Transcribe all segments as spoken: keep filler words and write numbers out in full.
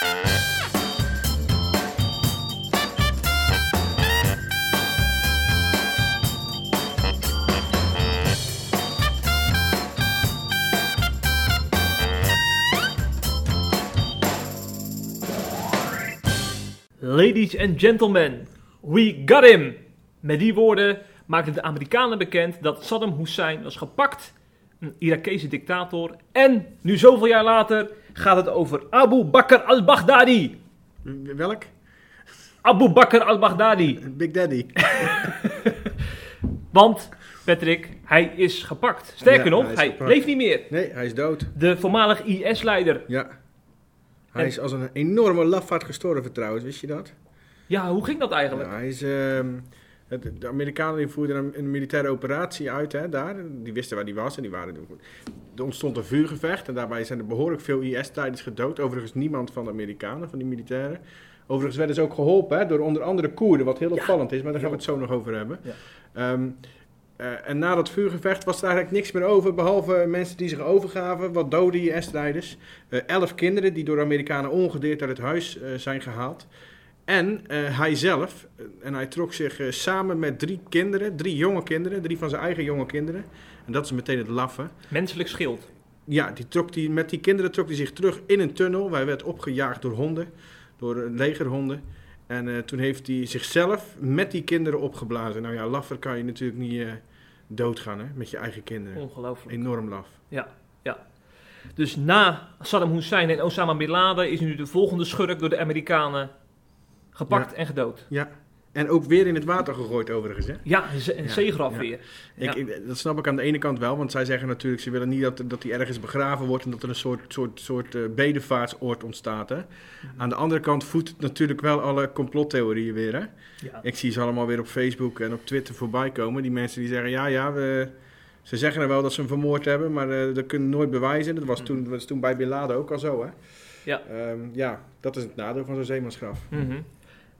Ladies and gentlemen, we got him! Met die woorden maakten de Amerikanen bekend dat Saddam Hussein was gepakt, een Irakese dictator. En nu zoveel jaar later gaat het over Abu Bakr al-Baghdadi. Welk? Abu Bakr al-Baghdadi. Big Daddy. Want, Patrick, hij is gepakt. Sterker ja, nog, hij, hij leeft niet meer. Nee, hij is dood. De voormalig I S-leider. Ja. Hij en... is als een enorme lafaard gestorven trouwens, wist je dat? Ja, hoe ging dat eigenlijk? Ja, hij is... Uh... De Amerikanen die voerden een militaire operatie uit, hè, daar. Die wisten waar die was en die waren... Er ontstond een vuurgevecht en daarbij zijn er behoorlijk veel I S-strijders gedood. Overigens niemand van de Amerikanen, van die militairen. Overigens werden ze ook geholpen, hè, door onder andere Koerden, wat heel ja. opvallend is. Maar daar gaan we het zo nog over hebben. Ja. Um, uh, en na dat vuurgevecht was er eigenlijk niks meer over, behalve mensen die zich overgaven, wat dode I S-strijders. Uh, elf kinderen die door Amerikanen ongedeerd uit het huis uh, zijn gehaald. En uh, hij zelf, uh, en hij trok zich uh, samen met drie kinderen, drie jonge kinderen, drie van zijn eigen jonge kinderen. En dat is meteen het laffe. Menselijk schild. Ja, die trok die, met die kinderen trok hij zich terug in een tunnel. Hij werd opgejaagd door honden, door uh, legerhonden. En uh, toen heeft hij zichzelf met die kinderen opgeblazen. Nou ja, laffer kan je natuurlijk niet uh, doodgaan, hè, met je eigen kinderen. Ongelooflijk. Enorm laf. Ja, ja. Dus na Saddam Hussein en Osama Bin Laden is nu de volgende schurk door de Amerikanen... Gepakt ja. en gedood. Ja, en ook weer in het water gegooid overigens, hè? Ja, een zeegraf ja. weer. Ja. Ik, ik, dat snap ik aan de ene kant wel, want zij zeggen natuurlijk... ze willen niet dat, dat die ergens begraven wordt... en dat er een soort, soort, soort uh, bedevaartsoord ontstaat, hè? Mm-hmm. Aan de andere kant voedt het natuurlijk wel alle complottheorieën weer, hè? Ja. Ik zie ze allemaal weer op Facebook en op Twitter voorbij komen. Die mensen die zeggen, ja, ja, we... Ze zeggen er wel dat ze hem vermoord hebben... maar uh, dat kunnen we nooit bewijzen. Dat was, mm-hmm. toen, dat was toen bij Bin Laden ook al zo, hè? Ja, um, ja dat is het nadeel van zo'n zeemansgraf. Mm-hmm.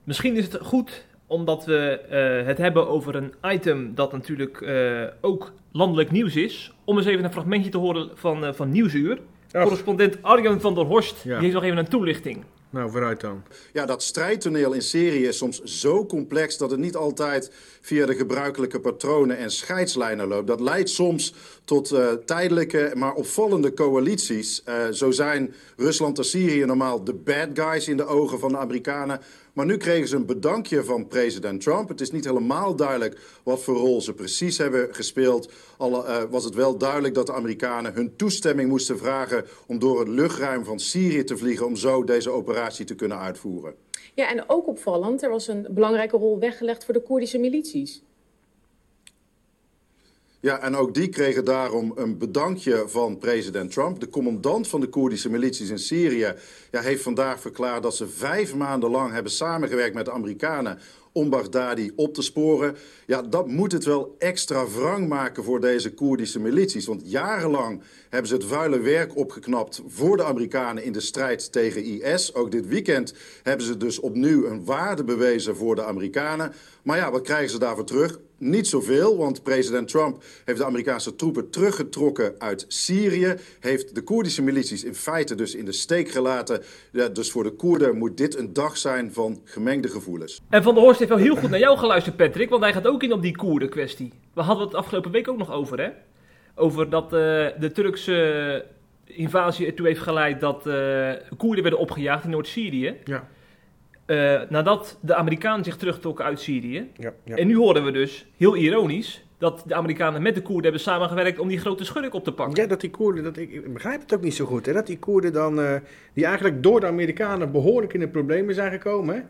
Misschien is het goed, omdat we uh, het hebben over een item dat natuurlijk uh, ook landelijk nieuws is, om eens even een fragmentje te horen van, uh, van Nieuwsuur. Ach. Correspondent Arjan van der Horst, ja. die heeft nog even een toelichting. Nou, vooruit dan. Ja, dat strijdtoneel in Syrië is soms zo complex dat het niet altijd via de gebruikelijke patronen en scheidslijnen loopt. Dat leidt soms tot uh, tijdelijke, maar opvallende coalities. Uh, zo zijn Rusland en Syrië normaal de bad guys in de ogen van de Amerikanen. Maar nu kregen ze een bedankje van president Trump. Het is niet helemaal duidelijk wat voor rol ze precies hebben gespeeld. Al uh, was het wel duidelijk dat de Amerikanen hun toestemming moesten vragen om door het luchtruim van Syrië te vliegen om zo deze operatie te kunnen uitvoeren. Ja, en ook opvallend, er was een belangrijke rol weggelegd voor de Koerdische milities. Ja, en ook die kregen daarom een bedankje van president Trump. De commandant van de Koerdische milities in Syrië ja, heeft vandaag verklaard dat ze vijf maanden lang hebben samengewerkt met de Amerikanen om Baghdadi op te sporen. Ja, dat moet het wel extra wrang maken voor deze Koerdische milities. Want jarenlang hebben ze het vuile werk opgeknapt voor de Amerikanen in de strijd tegen I S. Ook dit weekend hebben ze dus opnieuw een waarde bewezen voor de Amerikanen. Maar ja, wat krijgen ze daarvoor terug? Niet zoveel, want president Trump heeft de Amerikaanse troepen teruggetrokken uit Syrië. Heeft de Koerdische milities in feite dus in de steek gelaten. Ja, dus voor de Koerden moet dit een dag zijn van gemengde gevoelens. En Van der Horst heeft wel heel goed naar jou geluisterd, Patrick, want hij gaat ook in op die Koerden kwestie. We hadden het afgelopen week ook nog over, hè? Over dat uh, de Turkse invasie ertoe heeft geleid dat uh, Koerden werden opgejaagd in Noord-Syrië. Ja. Uh, nadat de Amerikanen zich terugtrokken uit Syrië. Ja, ja. En nu horen we dus, heel ironisch, dat de Amerikanen met de Koerden hebben samengewerkt om die grote schurk op te pakken. Ja, dat die Koerden, dat, ik, ik begrijp het ook niet zo goed, hè? Dat die Koerden dan, uh, die eigenlijk door de Amerikanen behoorlijk in de problemen zijn gekomen. Hè?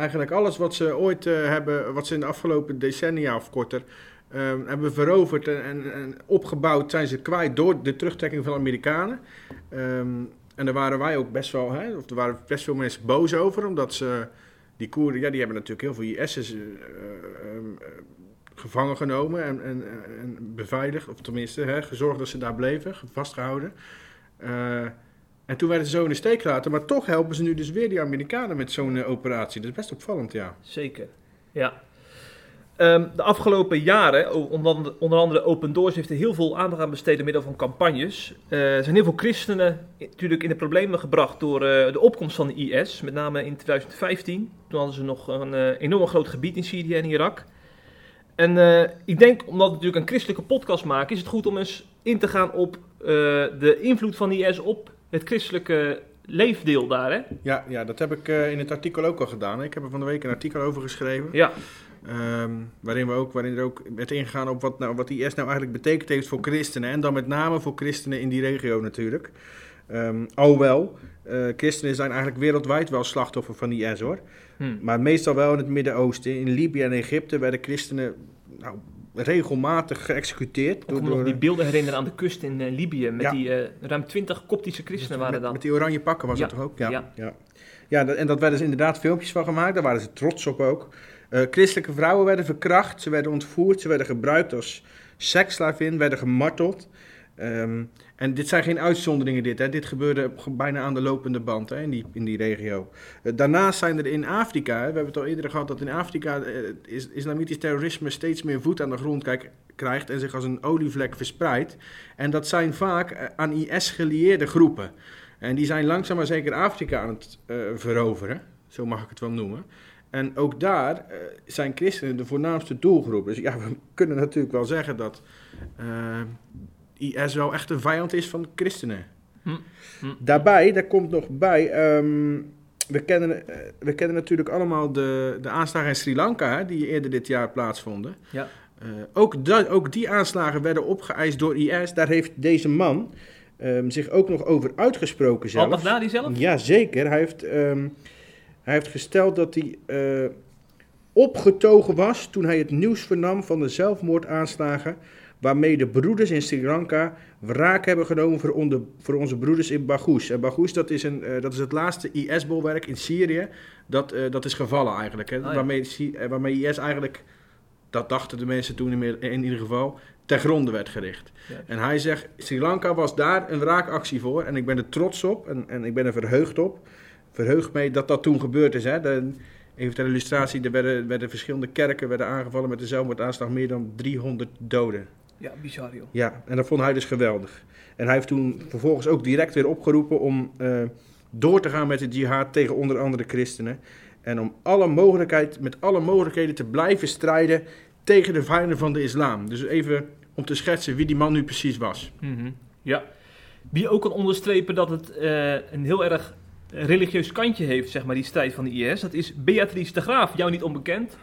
Eigenlijk alles wat ze ooit uh, hebben, wat ze in de afgelopen decennia of korter uh, hebben veroverd en, en, en opgebouwd, zijn ze kwijt door de terugtrekking van de Amerikanen. Um, En daar waren wij ook best wel, hè, of er waren best veel mensen boos over, omdat ze, die Koerden, ja, die hebben natuurlijk heel veel I S'ers uh, uh, uh, gevangen genomen en, en, en beveiligd, of tenminste, hè, gezorgd dat ze daar bleven, vastgehouden. Uh, en toen werden ze zo in de steek gelaten, maar toch helpen ze nu dus weer die Amerikanen met zo'n uh, operatie. Dat is best opvallend, ja. Zeker, ja. Um, de afgelopen jaren, onder, onder andere Open Doors heeft er heel veel aandacht aan besteed door middel van campagnes. Er uh, zijn heel veel christenen natuurlijk in de problemen gebracht door uh, de opkomst van de I S, met name in twintig vijftien. Toen hadden ze nog een uh, enorm groot gebied in Syrië en Irak. En uh, ik denk, omdat we natuurlijk een christelijke podcast maken, is het goed om eens in te gaan op uh, de invloed van de I S op het christelijke leefdeel daar. Hè? Ja, ja, dat heb ik uh, in het artikel ook al gedaan. Ik heb er van de week een artikel over geschreven. Ja. Um, waarin, we ook, waarin er ook werd ingegaan op wat, nou, wat I S nou eigenlijk betekend heeft voor christenen. En dan met name voor christenen in die regio natuurlijk. Um, alhoewel, uh, christenen zijn eigenlijk wereldwijd wel slachtoffer van I S hoor. Hmm. Maar meestal wel in het Midden-Oosten. In Libië en Egypte werden christenen nou, regelmatig geëxecuteerd. Ik moet nog die beelden herinneren aan de kust in uh, Libië. Met ja. die uh, ruim twintig koptische christenen waren met, dan. Met die oranje pakken was ja. dat toch ook? Ja, ja. ja. ja dat, en daar werden dus inderdaad filmpjes van gemaakt. Daar waren ze trots op ook. Uh, christelijke vrouwen werden verkracht, ze werden ontvoerd, ze werden gebruikt als seksslavin, werden gemarteld. Um, en dit zijn geen uitzonderingen dit, hè. Dit gebeurde bijna aan de lopende band hè, in, die, in die regio. Uh, daarnaast zijn er in Afrika, hè, we hebben het al eerder gehad, dat in Afrika uh, is, islamitisch terrorisme steeds meer voet aan de grond kijk, krijgt en zich als een olievlek verspreidt. En dat zijn vaak uh, aan I S gelieerde groepen. En die zijn langzaam maar zeker Afrika aan het uh, veroveren, zo mag ik het wel noemen. En ook daar uh, zijn christenen de voornaamste doelgroep. Dus ja, we kunnen natuurlijk wel zeggen dat uh, I S wel echt een vijand is van christenen. Hm. Hm. Daarbij, daar komt nog bij, um, we, kennen, uh, we kennen natuurlijk allemaal de, de aanslagen in Sri Lanka, hè, die eerder dit jaar plaatsvonden. Ja. Uh, ook, dat, ook die aanslagen werden opgeëist door I S. Daar heeft deze man um, zich ook nog over uitgesproken zelf. Al-Baghdadi zelf? Jazeker, hij heeft... Um, Hij heeft gesteld dat hij uh, opgetogen was toen hij het nieuws vernam van de zelfmoordaanslagen waarmee de broeders in Sri Lanka wraak hebben genomen voor, onder, voor onze broeders in Baghouz. En Baghouz, dat is, een, uh, dat is het laatste I S-bolwerk in Syrië, dat, uh, dat is gevallen eigenlijk. Hè? Oh ja. waarmee, waarmee I S eigenlijk, dat dachten de mensen toen in, in ieder geval, ter gronde werd gericht. Ja. En hij zegt, Sri Lanka was daar een wraakactie voor en ik ben er trots op en, en ik ben er verheugd op. Verheugd mee dat dat toen gebeurd is. Hè. De, even ter illustratie, er werden, werden verschillende kerken werden aangevallen met de zelfmoordaanslag, meer dan driehonderd doden. Ja, bizar joh. Ja, en dat vond hij dus geweldig. En hij heeft toen vervolgens ook direct weer opgeroepen om uh, door te gaan met de jihad tegen onder andere christenen. En om alle mogelijkheid, met alle mogelijkheden te blijven strijden tegen de vijanden van de islam. Dus even om te schetsen wie die man nu precies was. Mm-hmm. Ja, wie ook kan onderstrepen dat het uh, een heel erg... een religieus kantje heeft, zeg maar, die strijd van de I S. Dat is Beatrice de Graaf, jou niet onbekend.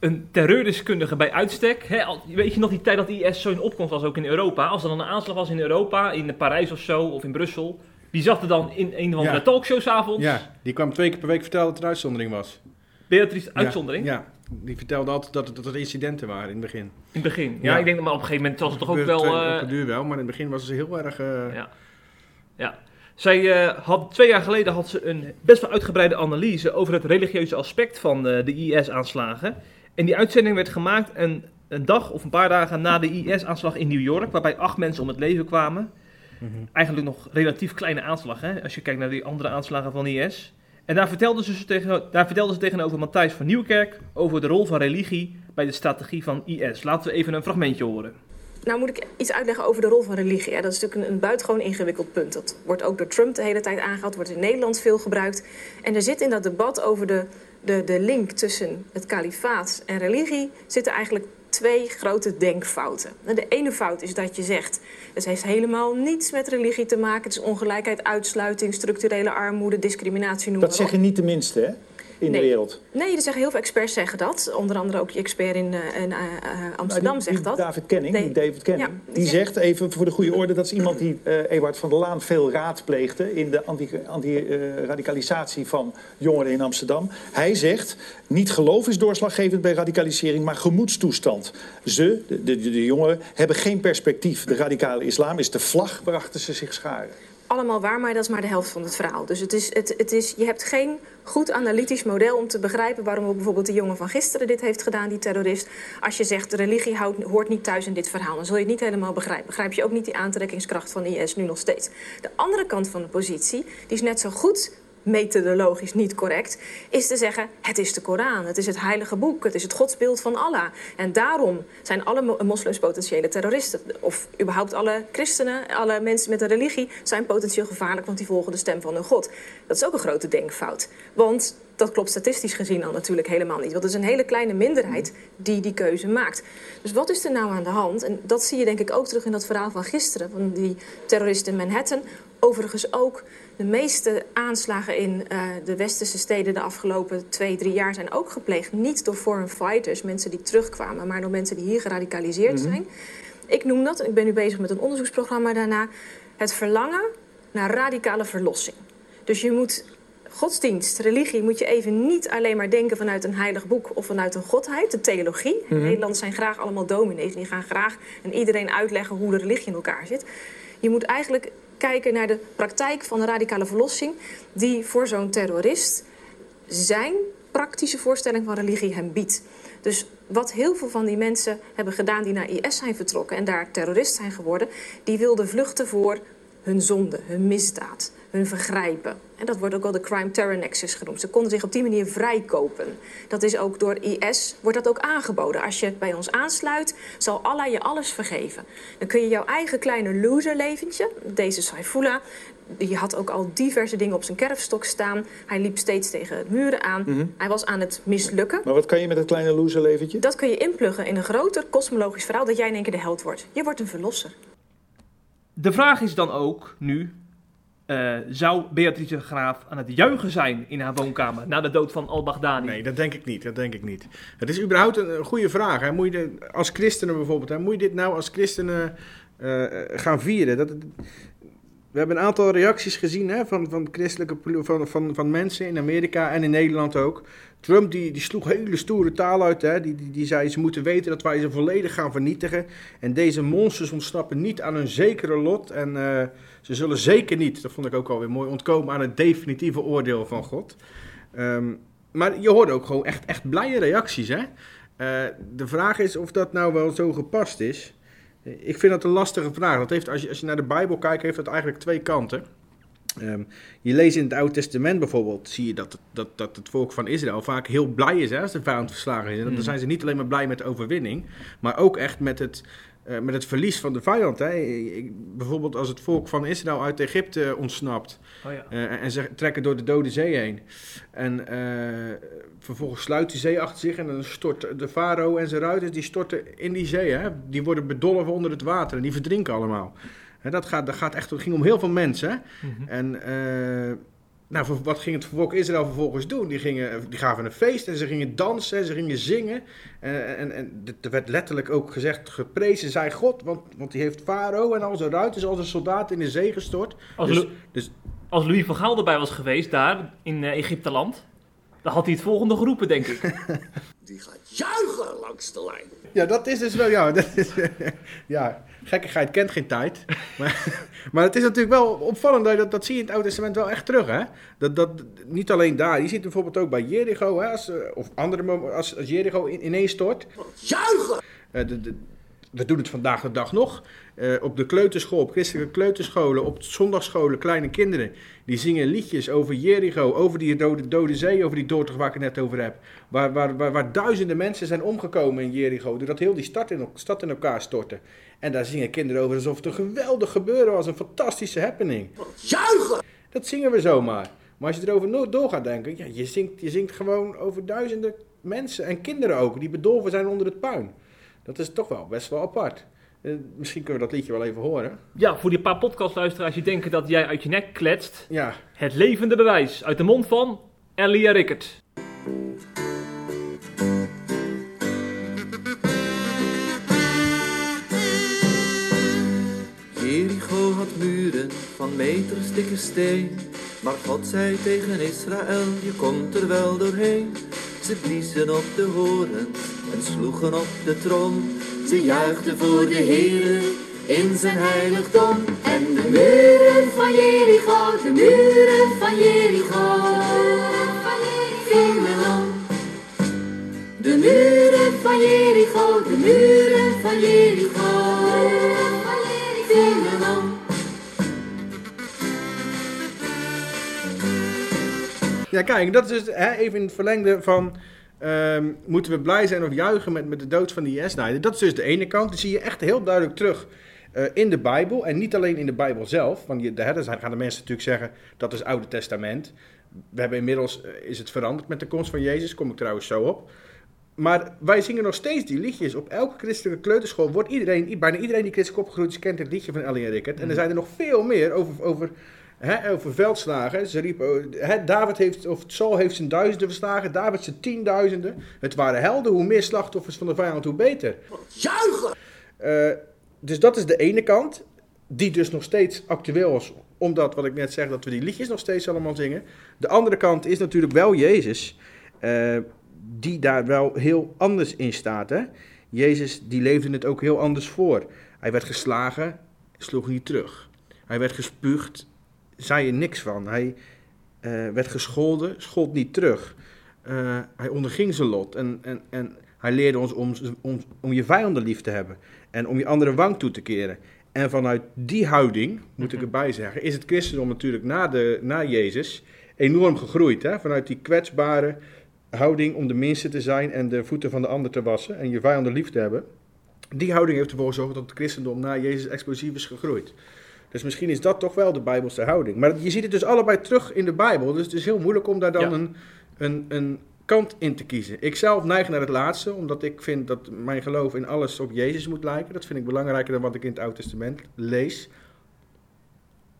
Een terreurdeskundige bij uitstek. He, weet je nog die tijd dat de I S zo in opkomst was, ook in Europa? Als er dan een aanslag was in Europa, in Parijs of zo, of in Brussel. Die zat er dan in een of andere ja. talkshow 's avonds. Ja, die kwam twee keer per week vertellen dat er een uitzondering was. Beatrice, uitzondering? Ja, ja. Die vertelde altijd dat, dat er incidenten waren in het begin. In het begin? Ja, ja. Ik denk, maar op een gegeven moment was het, het toch ook wel... Twee, uh... Het duurde wel, maar in het begin was ze heel erg... Uh... Ja, ja. Zij uh, had, twee jaar geleden had ze een best wel uitgebreide analyse over het religieuze aspect van uh, de I S-aanslagen. En die uitzending werd gemaakt een, een dag of een paar dagen na de I S-aanslag in New York, waarbij acht mensen om het leven kwamen. Mm-hmm. Eigenlijk nog relatief kleine aanslag, hè, als je kijkt naar die andere aanslagen van I S. En daar vertelde ze, tegen, daar vertelde ze tegenover Matthijs van Nieuwkerk over de rol van religie bij de strategie van I S. Laten we even een fragmentje horen. Nou moet ik iets uitleggen over de rol van religie. Ja, dat is natuurlijk een, een buitengewoon ingewikkeld punt. Dat wordt ook door Trump de hele tijd aangehaald, wordt in Nederland veel gebruikt. En er zit in dat debat over de, de, de link tussen het kalifaat en religie zitten eigenlijk twee grote denkfouten. De ene fout is dat je zegt, het heeft helemaal niets met religie te maken. Het is ongelijkheid, uitsluiting, structurele armoede, discriminatie, noem maar op. Dat zeggen niet de minste, hè? In nee. de wereld? Nee, er zeggen heel veel experts zeggen dat. Onder andere ook die expert in, uh, in uh, Amsterdam die, die zegt dat. David Kenning, nee. David Kenning ja, die zegt, even voor de goede orde... dat is iemand die uh, Eduard van der Laan veel raadpleegde... in de anti-radicalisatie anti, uh, van jongeren in Amsterdam. Hij zegt, niet geloof is doorslaggevend bij radicalisering... maar gemoedstoestand. Ze, de, de, de jongeren, hebben geen perspectief. De radicale islam is de vlag waarachter ze zich scharen. Allemaal waar, maar dat is maar de helft van het verhaal. Dus het is, het, het is, je hebt geen goed analytisch model om te begrijpen... waarom bijvoorbeeld de jongen van gisteren dit heeft gedaan, die terrorist. Als je zegt, religie houdt, hoort niet thuis in dit verhaal... dan zul je het niet helemaal begrijpen. Begrijp je ook niet die aantrekkingskracht van I S nu nog steeds. De andere kant van de positie, die is net zo goed... methodologisch niet correct, is te zeggen, het is de Koran, het is het heilige boek, het is het godsbeeld van Allah. En daarom zijn alle moslims potentiële terroristen, of überhaupt alle christenen, alle mensen met een religie, zijn potentieel gevaarlijk, want die volgen de stem van hun God. Dat is ook een grote denkfout, want dat klopt statistisch gezien al natuurlijk helemaal niet. Want het is een hele kleine minderheid die die keuze maakt. Dus wat is er nou aan de hand? En dat zie je denk ik ook terug in dat verhaal van gisteren, van die terrorist in Manhattan. Overigens ook de meeste aanslagen in uh, de westerse steden de afgelopen twee, drie jaar zijn ook gepleegd. Niet door foreign fighters, mensen die terugkwamen, maar door mensen die hier geradicaliseerd mm-hmm. zijn. Ik noem dat, ik ben nu bezig met een onderzoeksprogramma daarna, het verlangen naar radicale verlossing. Dus je moet godsdienst, religie, moet je even niet alleen maar denken vanuit een heilig boek of vanuit een godheid, de theologie. Mm-hmm. Nederlanders zijn graag allemaal dominees en die gaan graag aan iedereen uitleggen hoe de religie in elkaar zit. Je moet eigenlijk kijken naar de praktijk van de radicale verlossing die voor zo'n terrorist zijn praktische voorstelling van religie hem biedt. Dus wat heel veel van die mensen hebben gedaan die naar I S zijn vertrokken en daar terrorist zijn geworden, die wilden vluchten voor hun zonde, hun misdaad, hun vergrijpen. En dat wordt ook wel de crime-terror nexus genoemd. Ze konden zich op die manier vrijkopen. Dat is ook door I S, wordt dat ook aangeboden. Als je bij ons aansluit, zal Allah je alles vergeven. Dan kun je jouw eigen kleine loser-leventje, deze Saifullah, die had ook al diverse dingen op zijn kerfstok staan. Hij liep steeds tegen muren aan. Mm-hmm. Hij was aan het mislukken. Maar wat kan je met dat kleine loser-leventje? Dat kun je inpluggen in een groter kosmologisch verhaal, dat jij in één keer de held wordt. Je wordt een verlosser. De vraag is dan ook nu, uh, zou Beatrice de Graaf aan het juichen zijn in haar woonkamer na de dood van al-Baghdadi? Nee, dat denk ik niet, dat denk ik niet. Het is überhaupt een, een goede vraag. Hè? Moet je de, als christenen bijvoorbeeld, hè? Moet je dit nou als christenen uh, gaan vieren? Dat, we hebben een aantal reacties gezien, hè, van, van, christelijke, van, van, van mensen in Amerika en in Nederland ook. Trump die, die sloeg hele stoere taal uit. Hè? Die, die, die zei, ze moeten weten dat wij ze volledig gaan vernietigen. En deze monsters ontsnappen niet aan hun zekere lot. En uh, ze zullen zeker niet, dat vond ik ook alweer mooi, ontkomen aan het definitieve oordeel van God. Um, maar je hoorde ook gewoon echt, echt blije reacties. Hè? Uh, de vraag is of dat nou wel zo gepast is. Ik vind dat een lastige vraag. Dat heeft, als, je, als je naar de Bijbel kijkt, heeft dat eigenlijk twee kanten. Um, je leest in het Oude Testament bijvoorbeeld, zie je dat, dat, dat het volk van Israël vaak heel blij is, hè, als de vijand verslagen is. En dan zijn ze niet alleen maar blij met de overwinning, maar ook echt met het, uh, met het verlies van de vijand. Hè. Ik, bijvoorbeeld als het volk van Israël uit Egypte ontsnapt oh ja. uh, en, en ze trekken door de Dode Zee heen. En uh, vervolgens sluit de zee achter zich en dan stort de farao en zijn ruiters, die storten in die zee. Hè. Die worden bedolven onder het water en die verdrinken allemaal. He, dat, gaat, dat, gaat echt, dat ging om heel veel mensen. Mm-hmm. En uh, nou, wat ging het volk Israël vervolgens doen? Die, gingen, die gaven een feest en ze gingen dansen en ze gingen zingen. En, en, en er werd letterlijk ook gezegd, geprezen zij God. Want, want die heeft farao en al zijn ruiters als een soldaat in de zee gestort. Als, dus, Lu- dus... als Louis van Gaal erbij was geweest, daar in uh, Egypteland, dan had hij het volgende geroepen, denk ik. Die gaat juichen langs de lijn. Ja, dat is dus wel... Ja, dat is, ja, gekkigheid kent geen tijd. Maar, maar het is natuurlijk wel opvallend. Dat, dat zie je in het Oude Testament wel echt terug. Hè? Dat, dat, niet alleen daar. Je ziet bijvoorbeeld ook bij Jericho. Hè, als, of andere, als, als Jericho in, ineens stort. Juichen! Uh, de, de, we doen het vandaag de dag nog. Uh, op de kleuterschool, op christelijke kleuterscholen, op zondagsscholen, kleine kinderen. Die zingen liedjes over Jericho, over die dode, dode zee, over die doortocht waar ik het net over heb. Waar, waar, waar, waar duizenden mensen zijn omgekomen in Jericho, doordat heel die stad in, stad in elkaar stortte. En daar zingen kinderen over alsof het een geweldig gebeuren was, een fantastische happening. Juichen! Dat zingen we zomaar. Maar als je erover nooit door gaat denken, ja, je, zingt, je zingt gewoon over duizenden mensen en kinderen ook, die bedolven zijn onder het puin. Dat is toch wel best wel apart. Uh, misschien kunnen we dat liedje wel even horen. Ja, voor die paar podcastluisteraars die denken dat jij uit je nek kletst. Ja. Het levende bewijs uit de mond van Ellen en Rickert. Jericho had muren van meters dikke steen. Maar God zei tegen Israël, je komt er wel doorheen. Ze bliezen op de horens en sloegen op de trom. Ze juichten voor de Heere in zijn heiligdom. En de muren van Jericho, de muren van Jericho, vielen om. De muren van Jericho, de muren van Jericho, vielen om. Ja, kijk, dat is dus hè, even in het verlengde van... Um, moeten we blij zijn of juichen met, met de dood van de I S-leider? Dat is dus de ene kant. Die zie je echt heel duidelijk terug uh, in de Bijbel. En niet alleen in de Bijbel zelf. Want je, de, hè, dan gaan de mensen natuurlijk zeggen... dat is het Oude Testament. We hebben inmiddels... Uh, is het veranderd met de komst van Jezus. Kom ik trouwens zo op. Maar wij zingen nog steeds die liedjes. Op elke christelijke kleuterschool wordt iedereen... bijna iedereen die christelijk opgegroeid is... kent het liedje van Ellen en Rickert. Mm. En er zijn er nog veel meer over... over He, over veldslagen. Ze riepen, he, David heeft, of Saul heeft zijn duizenden verslagen, David zijn tienduizenden. Het waren helden, hoe meer slachtoffers van de vijand, hoe beter. Juichen! Uh, dus dat is de ene kant, die dus nog steeds actueel is, omdat wat ik net zeg, dat we die liedjes nog steeds allemaal zingen. De andere kant is natuurlijk wel Jezus, uh, die daar wel heel anders in staat. Hè? Jezus, die leefde het ook heel anders voor. Hij werd geslagen, sloeg niet terug. Hij werd gespuugd. Zei er niks van. Hij uh, werd gescholden, schold niet terug. Uh, hij onderging zijn lot. En, en, en hij leerde ons om, om, om je vijanden lief te hebben. En om je andere wang toe te keren. En vanuit die houding, moet ik erbij zeggen... is het christendom natuurlijk na, de, na Jezus enorm gegroeid. Hè? Vanuit die kwetsbare houding om de minste te zijn... en de voeten van de ander te wassen. En je vijanden lief te hebben. Die houding heeft ervoor gezorgd dat het christendom na Jezus explosief is gegroeid. Dus misschien is dat toch wel de Bijbelse houding. Maar je ziet het dus allebei terug in de Bijbel. Dus het is heel moeilijk om daar dan ja. een, een, een kant in te kiezen. Ik zelf neig naar het laatste, omdat ik vind dat mijn geloof in alles op Jezus moet lijken. Dat vind ik belangrijker dan wat ik in het Oude Testament lees.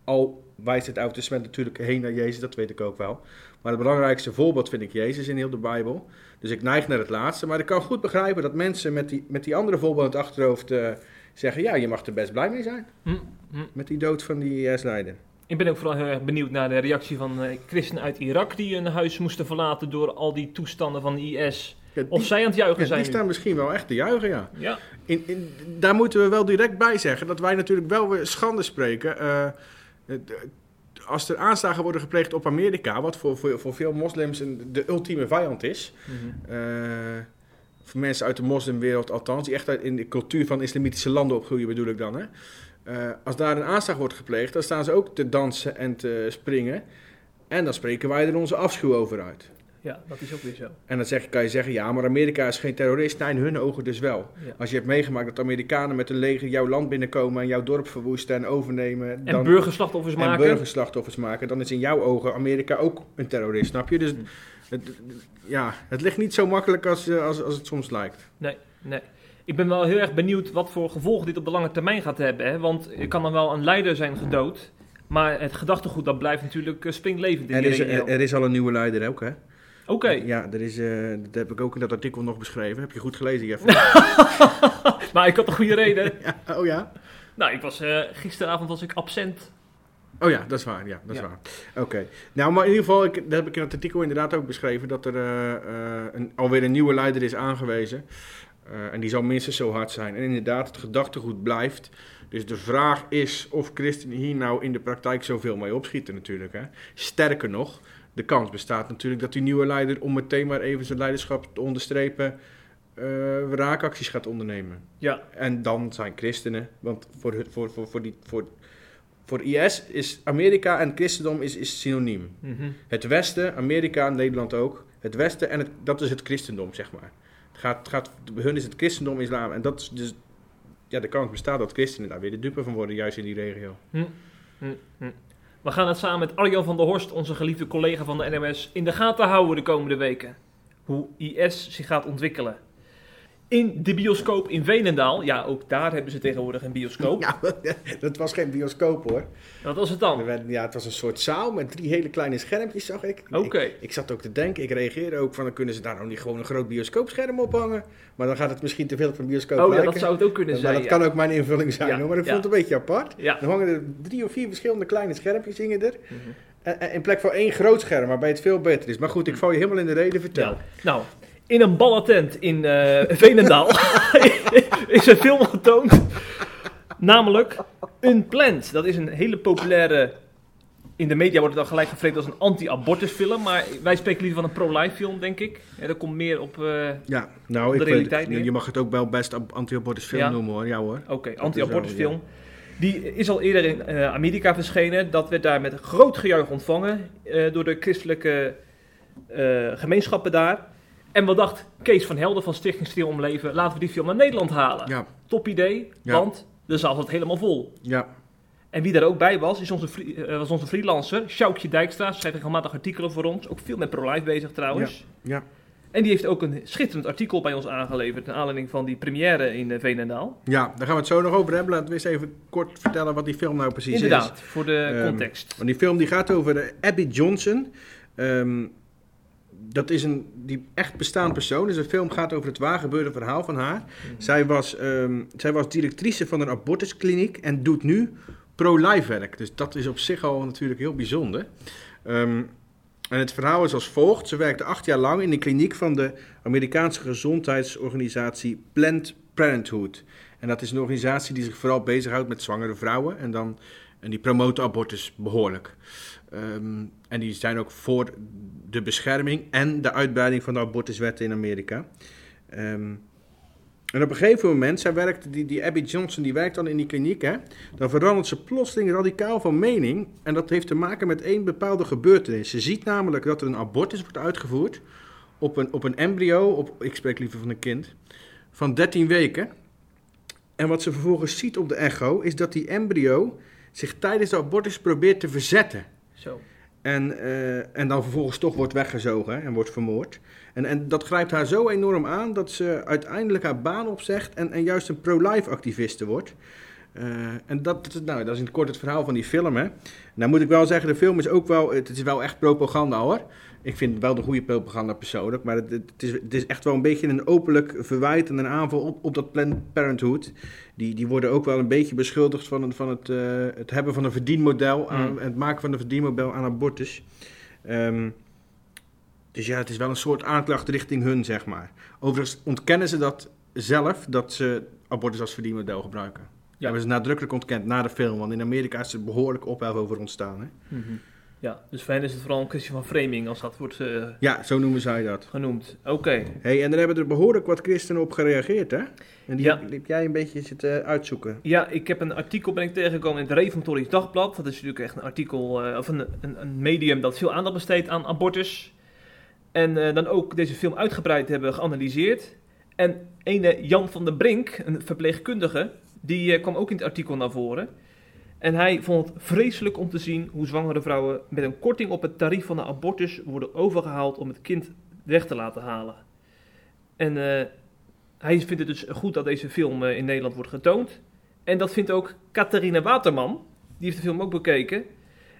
Al wijst het Oude Testament natuurlijk heen naar Jezus, dat weet ik ook wel. Maar het belangrijkste voorbeeld vind ik Jezus in heel de Bijbel. Dus ik neig naar het laatste. Maar ik kan goed begrijpen dat mensen met die, met die andere voorbeeld in het achterhoofd... Uh, zeggen, ja, je mag er best blij mee zijn. Hm, hm. Met die dood van die I S-leider. Ik ben ook vooral heel erg benieuwd naar de reactie van uh, christenen uit Irak... die hun huis moesten verlaten door al die toestanden van de I S. Ja, die, of zij aan het juichen ja, zijn. Die nu. Staan misschien wel echt te juichen, ja. ja. In, in, daar moeten we wel direct bij zeggen... dat wij natuurlijk wel weer schande spreken... Uh, de, als er aanslagen worden gepleegd op Amerika... wat voor, voor, voor veel moslims een, de ultieme vijand is... Mm-hmm. Uh, Voor mensen uit de moslimwereld althans, die echt in de cultuur van islamitische landen opgroeien bedoel ik dan. Hè? Uh, als daar een aanslag wordt gepleegd, dan staan ze ook te dansen en te springen. En dan spreken wij er onze afschuw over uit. Ja, dat is ook weer zo. En dan zeg, kan je zeggen, ja, maar Amerika is geen terrorist. Nee, in hun ogen dus wel. Ja. Als je hebt meegemaakt dat Amerikanen met een leger jouw land binnenkomen... en jouw dorp verwoesten en overnemen... Dan, en burgerslachtoffers maken. En burgerslachtoffers maken. Dan is in jouw ogen Amerika ook een terrorist, snap je? Dus... Hm. Het, ja, het ligt niet zo makkelijk als, als, als het soms lijkt. Nee, nee. Ik ben wel heel erg benieuwd wat voor gevolgen dit op de lange termijn gaat hebben. Hè? Want er kan dan wel een leider zijn gedood, maar het gedachtegoed dat blijft natuurlijk springlevend in er die is, regio. Er, er is al een nieuwe leider ook, hè? Oké. Okay. Ja, er is, uh, dat heb ik ook in dat artikel nog beschreven. Heb je goed gelezen, Jeff? Maar ik had een goede reden. Ja, oh ja? Nou, ik was, uh, gisteravond was ik absent. Oh ja, dat is waar. Ja, dat is ja. waar. Oké. Okay. Nou, maar in ieder geval, ik, dat heb ik in het artikel inderdaad ook beschreven, dat er uh, een, alweer een nieuwe leider is aangewezen. Uh, en die zal minstens zo hard zijn. En inderdaad, het gedachtegoed blijft. Dus de vraag is of christenen hier nou in de praktijk zoveel mee opschieten natuurlijk. Hè? Sterker nog, de kans bestaat natuurlijk dat die nieuwe leider, om meteen maar even zijn leiderschap te onderstrepen, uh, raakacties gaat ondernemen. Ja. En dan zijn christenen, want voor, voor, voor, voor die... Voor, Voor I S is Amerika en christendom is, is synoniem. Mm-hmm. Het Westen, Amerika en Nederland ook. Het Westen en het, dat is het christendom, zeg maar. Het gaat, gaat, hun is het christendom, islam. En dat is dus... Ja, de kans bestaat dat christenen daar weer de dupe van worden, juist in die regio. Mm. Mm. Mm. We gaan het samen met Arjan van der Horst, onze geliefde collega van de N M S, in de gaten houden de komende weken. Hoe I S zich gaat ontwikkelen. In de bioscoop in Veenendaal. Ja, ook daar hebben ze tegenwoordig een bioscoop. Ja, dat was geen bioscoop hoor. Wat was het dan? Ja, het was een soort zaal met drie hele kleine schermpjes, zag ik. Oké. Okay. Ik, ik zat ook te denken, ik reageerde ook van... dan kunnen ze daar nou niet gewoon een groot bioscoopscherm ophangen. Maar dan gaat het misschien te veel op een bioscoop oh, lijken. Oh ja, dat zou het ook kunnen maar zijn. Maar dat ja. kan ook mijn invulling zijn ja, hoor. Maar dat ja. voelt een beetje apart. Ja. Dan hangen er drie of vier verschillende kleine schermpjes hingen er... Mm-hmm. En, in plek van één groot scherm, waarbij het veel beter is. Maar goed, ik val je helemaal in de reden, vertel. Ja. Nou... In een ballentent in uh, Veenendaal is een film getoond. Namelijk Unplanned. Dat is een hele populaire... In de media wordt het al gelijk gevreemd als een anti-abortusfilm. Maar wij spreken liever van een pro-life film, denk ik. Ja, dat komt meer op, uh, ja, nou, op de ik realiteit weet, je mag het ook wel best anti-abortusfilm ja. noemen hoor. Ja hoor. Oké, okay, anti-abortusfilm. Ja. Die is al eerder in uh, Amerika verschenen. Dat werd daar met groot gejuich ontvangen uh, door de christelijke... uh, gemeenschappen daar. En wat dacht Kees van Helden van Stichting Stil om Leven? Laten we die film naar Nederland halen. Ja. Top idee, ja. Want de zaal zat helemaal vol. Ja. En wie daar ook bij was, is onze free, was onze freelancer, Sjoukje Dijkstra. Schrijft regelmatig artikelen voor ons. Ook veel met pro-life bezig trouwens. Ja. Ja. En die heeft ook een schitterend artikel bij ons aangeleverd. Naar aanleiding van die première in Veenendaal. Ja, daar gaan we het zo nog over hebben. Laten we eens even kort vertellen wat die film nou precies Inderdaad, is. Inderdaad, voor de um, context. Want die film die gaat over Abby Johnson. Um, dat is een die echt bestaand persoon. Dus de film gaat over het waargebeurde verhaal van haar. Mm-hmm. Zij was, um, zij was directrice van een abortuskliniek en doet nu pro-life werk. Dus dat is op zich al natuurlijk heel bijzonder. Um, en het verhaal is als volgt. Ze werkte acht jaar lang in de kliniek van de Amerikaanse gezondheidsorganisatie Planned Parenthood. En dat is een organisatie die zich vooral bezighoudt met zwangere vrouwen. En, dan, en die promoten abortus behoorlijk. Um, en die zijn ook voor de bescherming en de uitbreiding van de abortuswetten in Amerika. Um, En op een gegeven moment, zij werkt, die, die Abby Johnson, die werkt dan in die kliniek, hè, dan verandert ze plotseling radicaal van mening. En dat heeft te maken met één bepaalde gebeurtenis. Ze ziet namelijk dat er een abortus wordt uitgevoerd op een, op een embryo, op, ik spreek liever van een kind, van dertien weken. En wat ze vervolgens ziet op de echo, is dat die embryo zich tijdens de abortus probeert te verzetten. Zo. En, uh, en dan vervolgens toch wordt weggezogen en wordt vermoord. En, en dat grijpt haar zo enorm aan dat ze uiteindelijk haar baan opzegt en, en juist een pro-life activiste wordt. Uh, en dat, nou, dat is in het kort het verhaal van die film. Hè. Nou moet ik wel zeggen, de film is ook wel, het is wel echt propaganda hoor. Ik vind het wel de goede propaganda persoonlijk, maar het, het, is, het is echt wel een beetje een openlijk verwijt en een aanval op, op dat Planned Parenthood. Die, die worden ook wel een beetje beschuldigd van, een, van het, uh, het hebben van een verdienmodel, aan, mm. het maken van een verdienmodel aan abortus. Um, dus ja, het is wel een soort aanklacht richting hun, zeg maar. Overigens ontkennen ze dat zelf, dat ze abortus als verdienmodel gebruiken. Ja. Dat hebben ze nadrukkelijk ontkend na de film, want in Amerika is er behoorlijk ophef over ontstaan. Hè? Mm-hmm. Ja, dus voor hen is het vooral een kwestie van framing, als dat wordt uh, ja, zo noemen zij dat. Genoemd, oké. Okay. Hey, en daar hebben er behoorlijk wat christenen op gereageerd, hè? En die, ja. die heb jij een beetje zitten uitzoeken. Ja, ik heb een artikel ben ik tegengekomen in het Reventori Dagblad. Dat is natuurlijk echt een artikel, uh, of een, een, een medium dat veel aandacht besteedt aan abortus. En uh, dan ook deze film uitgebreid hebben geanalyseerd. En ene Jan van den Brink, een verpleegkundige, die uh, kwam ook in het artikel naar voren. En hij vond het vreselijk om te zien hoe zwangere vrouwen met een korting op het tarief van de abortus worden overgehaald om het kind weg te laten halen. En uh, hij vindt het dus goed dat deze film uh, in Nederland wordt getoond. En dat vindt ook Catharina Waterman, die heeft de film ook bekeken.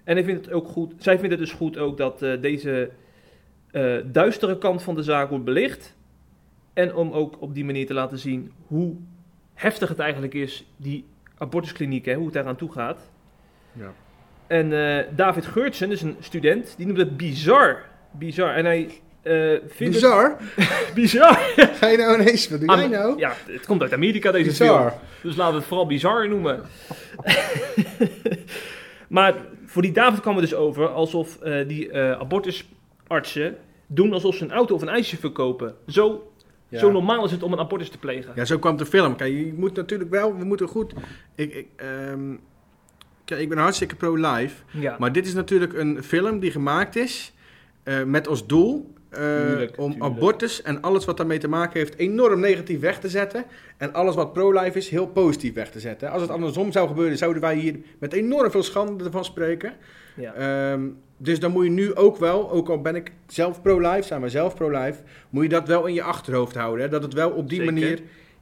En hij vindt het ook goed, zij vindt het dus goed ook dat uh, deze uh, duistere kant van de zaak wordt belicht. En om ook op die manier te laten zien hoe heftig het eigenlijk is, die abortuskliniek, hè, hoe het daaraan toe gaat. Ja. En uh, David Geurtsen, dus een student, die noemde het bizar. Bizar. En hij uh, vindt bizar? Het... bizar. Ga je nou ineens, wat doe Am- jij nou? Ja, het komt uit Amerika, deze bizar. Film. Dus laten we het vooral bizar noemen. Maar voor die David kwam het dus over alsof uh, die uh, abortusartsen doen alsof ze een auto of een ijsje verkopen. Zo... Ja. Zo normaal is het om een abortus te plegen. Ja, zo kwam de film. Kijk, je moet natuurlijk wel, we moeten goed... Ik, ik, um, kijk, ik ben hartstikke pro-life. Ja. Maar dit is natuurlijk een film die gemaakt is uh, met als doel... Uh, tuurlijk, om tuurlijk. abortus en alles wat daarmee te maken heeft enorm negatief weg te zetten. En alles wat pro-life is heel positief weg te zetten. Als het andersom zou gebeuren, zouden wij hier met enorm veel schande ervan spreken. Ja. Um, dus dan moet je nu ook wel, ook al ben ik zelf pro-life, zijn wij zelf pro-life, moet je dat wel in je achterhoofd houden. Hè? Dat het wel op die Zeker. manier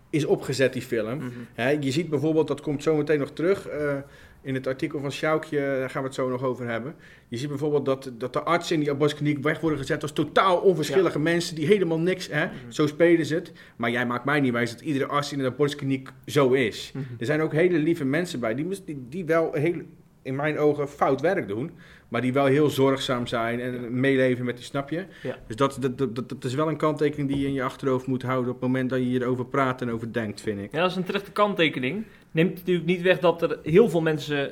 is opgezet, die film. Mm-hmm. Hè, je ziet bijvoorbeeld, dat komt zo meteen nog terug... Uh, in het artikel van Sjoukje, daar gaan we het zo nog over hebben. Je ziet bijvoorbeeld dat, dat de artsen in die abortuskliniek weg worden gezet als totaal onverschillige ja. mensen die helemaal niks, hè? Mm-hmm. Zo spelen ze het. Maar jij maakt mij niet wijs dat iedere arts in de abortuskliniek zo is. Mm-hmm. Er zijn ook hele lieve mensen bij, die, die, die wel heel, in mijn ogen fout werk doen, maar die wel heel zorgzaam zijn en ja. meeleven met die, snap je? Ja. Dus dat, dat, dat, dat is wel een kanttekening die je in je achterhoofd moet houden op het moment dat je hierover praat en over denkt, vind ik. Ja, dat is een terechte kanttekening. Neemt natuurlijk niet weg dat er heel veel mensen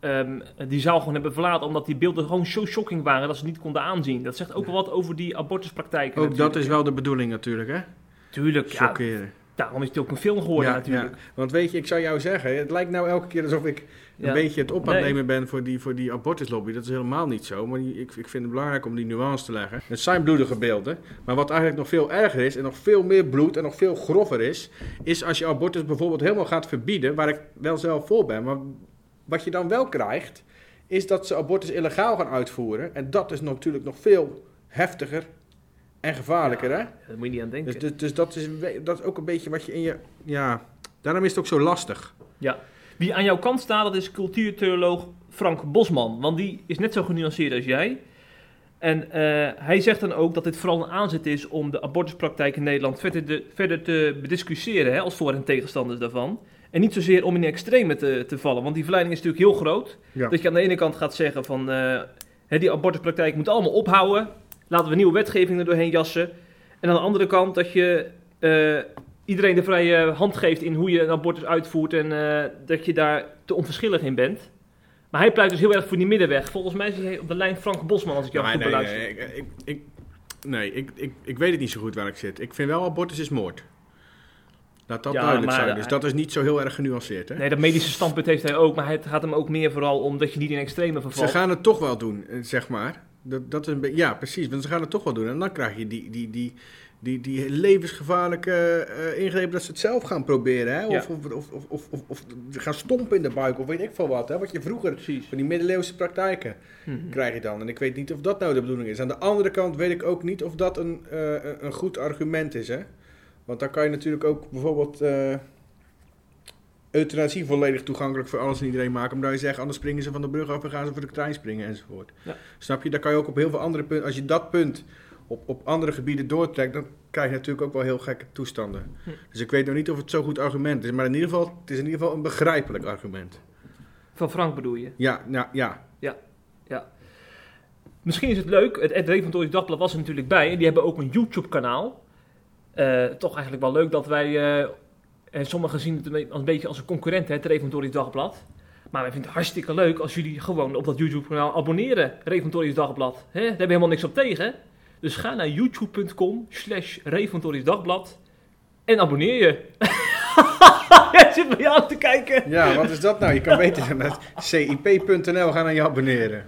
um, die zaal gewoon hebben verlaten, omdat die beelden gewoon zo shocking waren dat ze het niet konden aanzien. Dat zegt ook wel wat over die abortuspraktijken. Ook natuurlijk. Dat is wel de bedoeling natuurlijk, hè? Tuurlijk, shockeren. Ja. Daarom is het ook een film geworden ja, natuurlijk. Ja. Want weet je, ik zou jou zeggen, het lijkt nou elke keer alsof ik een ja. beetje het op aan het nee. nemen ben voor die, voor die abortuslobby. Dat is helemaal niet zo, maar die, ik, ik vind het belangrijk om die nuance te leggen. Het zijn bloedige beelden, maar wat eigenlijk nog veel erger is en nog veel meer bloed en nog veel grover is, is als je abortus bijvoorbeeld helemaal gaat verbieden, waar ik wel zelf voor ben, maar wat je dan wel krijgt, is dat ze abortus illegaal gaan uitvoeren en dat is natuurlijk nog veel heftiger en gevaarlijker, ja, hè? Daar moet je niet aan denken. Dus, dus, dus dat, is, dat is ook een beetje wat je in je... Ja, daarom is het ook zo lastig. Ja. Wie aan jouw kant staat, dat is cultuurtheoloog Frank Bosman. Want die is net zo genuanceerd als jij. En uh, hij zegt dan ook dat dit vooral een aanzet is om de abortuspraktijk in Nederland verder, de, verder te bediscussiëren, hè, als voor- en tegenstanders daarvan. En niet zozeer om in extreme te, te vallen. Want die verleiding is natuurlijk heel groot. Ja. Dat je aan de ene kant gaat zeggen van... Uh, die abortuspraktijk moet allemaal ophouden. Laten we nieuwe wetgevingen er doorheen jassen. En aan de andere kant dat je uh, iedereen de vrije hand geeft in hoe je een abortus uitvoert. En uh, dat je daar te onverschillig in bent. Maar hij pleit dus heel erg voor die middenweg. Volgens mij is hij op de lijn Frank Bosman, als ik jou nee, goed nee, beluister. Nee, ik, ik, ik, nee ik, ik, ik weet het niet zo goed waar ik zit. Ik vind wel abortus is moord. Laat dat ja, duidelijk maar, zijn. Dus dat is niet zo heel erg genuanceerd. Hè? Nee, dat medische standpunt heeft hij ook. Maar het gaat hem ook meer vooral om dat je niet in extreme vervalt. Ze gaan het toch wel doen, zeg maar. Dat, dat is een be- ja, precies, want ze gaan het toch wel doen. En dan krijg je die, die, die, die, die levensgevaarlijke uh, ingrepen dat ze het zelf gaan proberen. Hè? Of, ja. of, of, of, of, of, of gaan stompen in de buik, of weet ik veel wat. Hè? Wat je vroeger, precies. Van die middeleeuwse praktijken, mm-hmm. krijg je dan. En ik weet niet of dat nou de bedoeling is. Aan de andere kant weet ik ook niet of dat een, uh, een goed argument is. Hè? Want dan kan je natuurlijk ook bijvoorbeeld... Uh, euthanasie volledig toegankelijk voor alles en iedereen maken. Omdat je zegt, anders springen ze van de brug af en gaan ze voor de trein springen enzovoort. Ja. Snap je? Dan kan je ook op heel veel andere punten... Als je dat punt op, op andere gebieden doortrekt... dan krijg je natuurlijk ook wel heel gekke toestanden. Hm. Dus ik weet nog niet of het zo'n goed argument is. Maar in ieder geval, het is in ieder geval een begrijpelijk argument. Van Frank bedoel je? Ja, nou, ja. Ja, ja. Misschien is het leuk. Het, het Reventori Dagblad was er natuurlijk bij. En die hebben ook een YouTube-kanaal. Uh, toch eigenlijk wel leuk dat wij... Uh, En sommigen zien het een beetje als een concurrent, hè, het Reventori Dagblad. Maar wij vinden het hartstikke leuk als jullie gewoon op dat YouTube-kanaal abonneren. Reventori Dagblad. Hè? Daar hebben we helemaal niks op tegen. Dus ga naar youtube.com slash Reventori Dagblad en abonneer je. Jij zit bij jou te kijken. Ja, wat is dat nou? Je kan beter naar C I P punt N L gaan en je abonneren.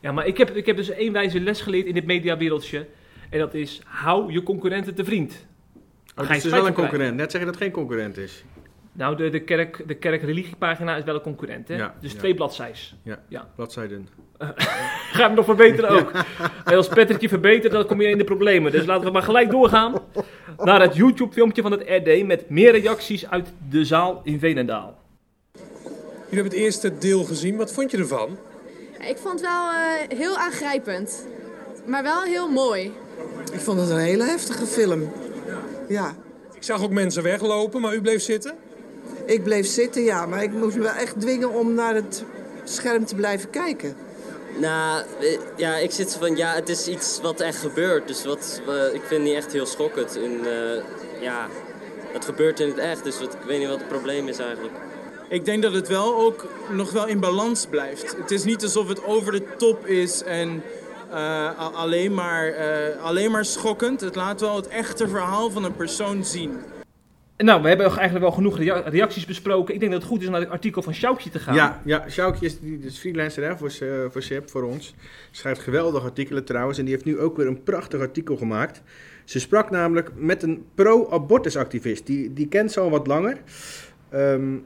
Ja, maar ik heb, ik heb dus één wijze les geleerd in dit mediawereldje. En dat is, hou je concurrenten te vriend. Oh, het is dus wel een concurrent. Krijgen. Net zeg je dat het geen concurrent is. Nou, de, de, kerk, de kerkreligiepagina is wel een concurrent, hè? Ja, dus ja. twee bladzijs. Ja, ja. bladzijden. Uh, ga hem nog verbeteren ook. En als Patrick je verbetert, dan kom je in de problemen. Dus laten we maar gelijk doorgaan naar het YouTube-filmpje van het R D... met meer reacties uit de zaal in Veenendaal. Jullie hebben het eerste deel gezien. Wat vond je ervan? Ik vond het wel uh, heel aangrijpend. Maar wel heel mooi. Ik vond het een hele heftige film. Ja. Ik zag ook mensen weglopen, maar u bleef zitten? Ik bleef zitten, ja. Maar ik moest me wel echt dwingen om naar het scherm te blijven kijken. Nou, ja, ik zit van... Ja, het is iets wat echt gebeurt. Dus wat, uh, ik vind het niet echt heel schokkend. En, uh, ja, het gebeurt in het echt. Dus wat, ik weet niet wat het probleem is eigenlijk. Ik denk dat het wel ook nog wel in balans blijft. Het is niet alsof het over de top is en... Uh, alleen, maar, uh, alleen maar schokkend. Het laat wel het echte verhaal van een persoon zien. Nou, we hebben eigenlijk wel genoeg rea- reacties besproken. Ik denk dat het goed is om naar het artikel van Sjoukje te gaan. Ja, ja, Sjoukje is, die, is freelancer, hè, voor, uh, voor S I P, voor ons. Schrijft geweldige artikelen trouwens. En die heeft nu ook weer een prachtig artikel gemaakt. Ze sprak namelijk met een pro-abortusactivist. Die, die kent ze al wat langer. Um,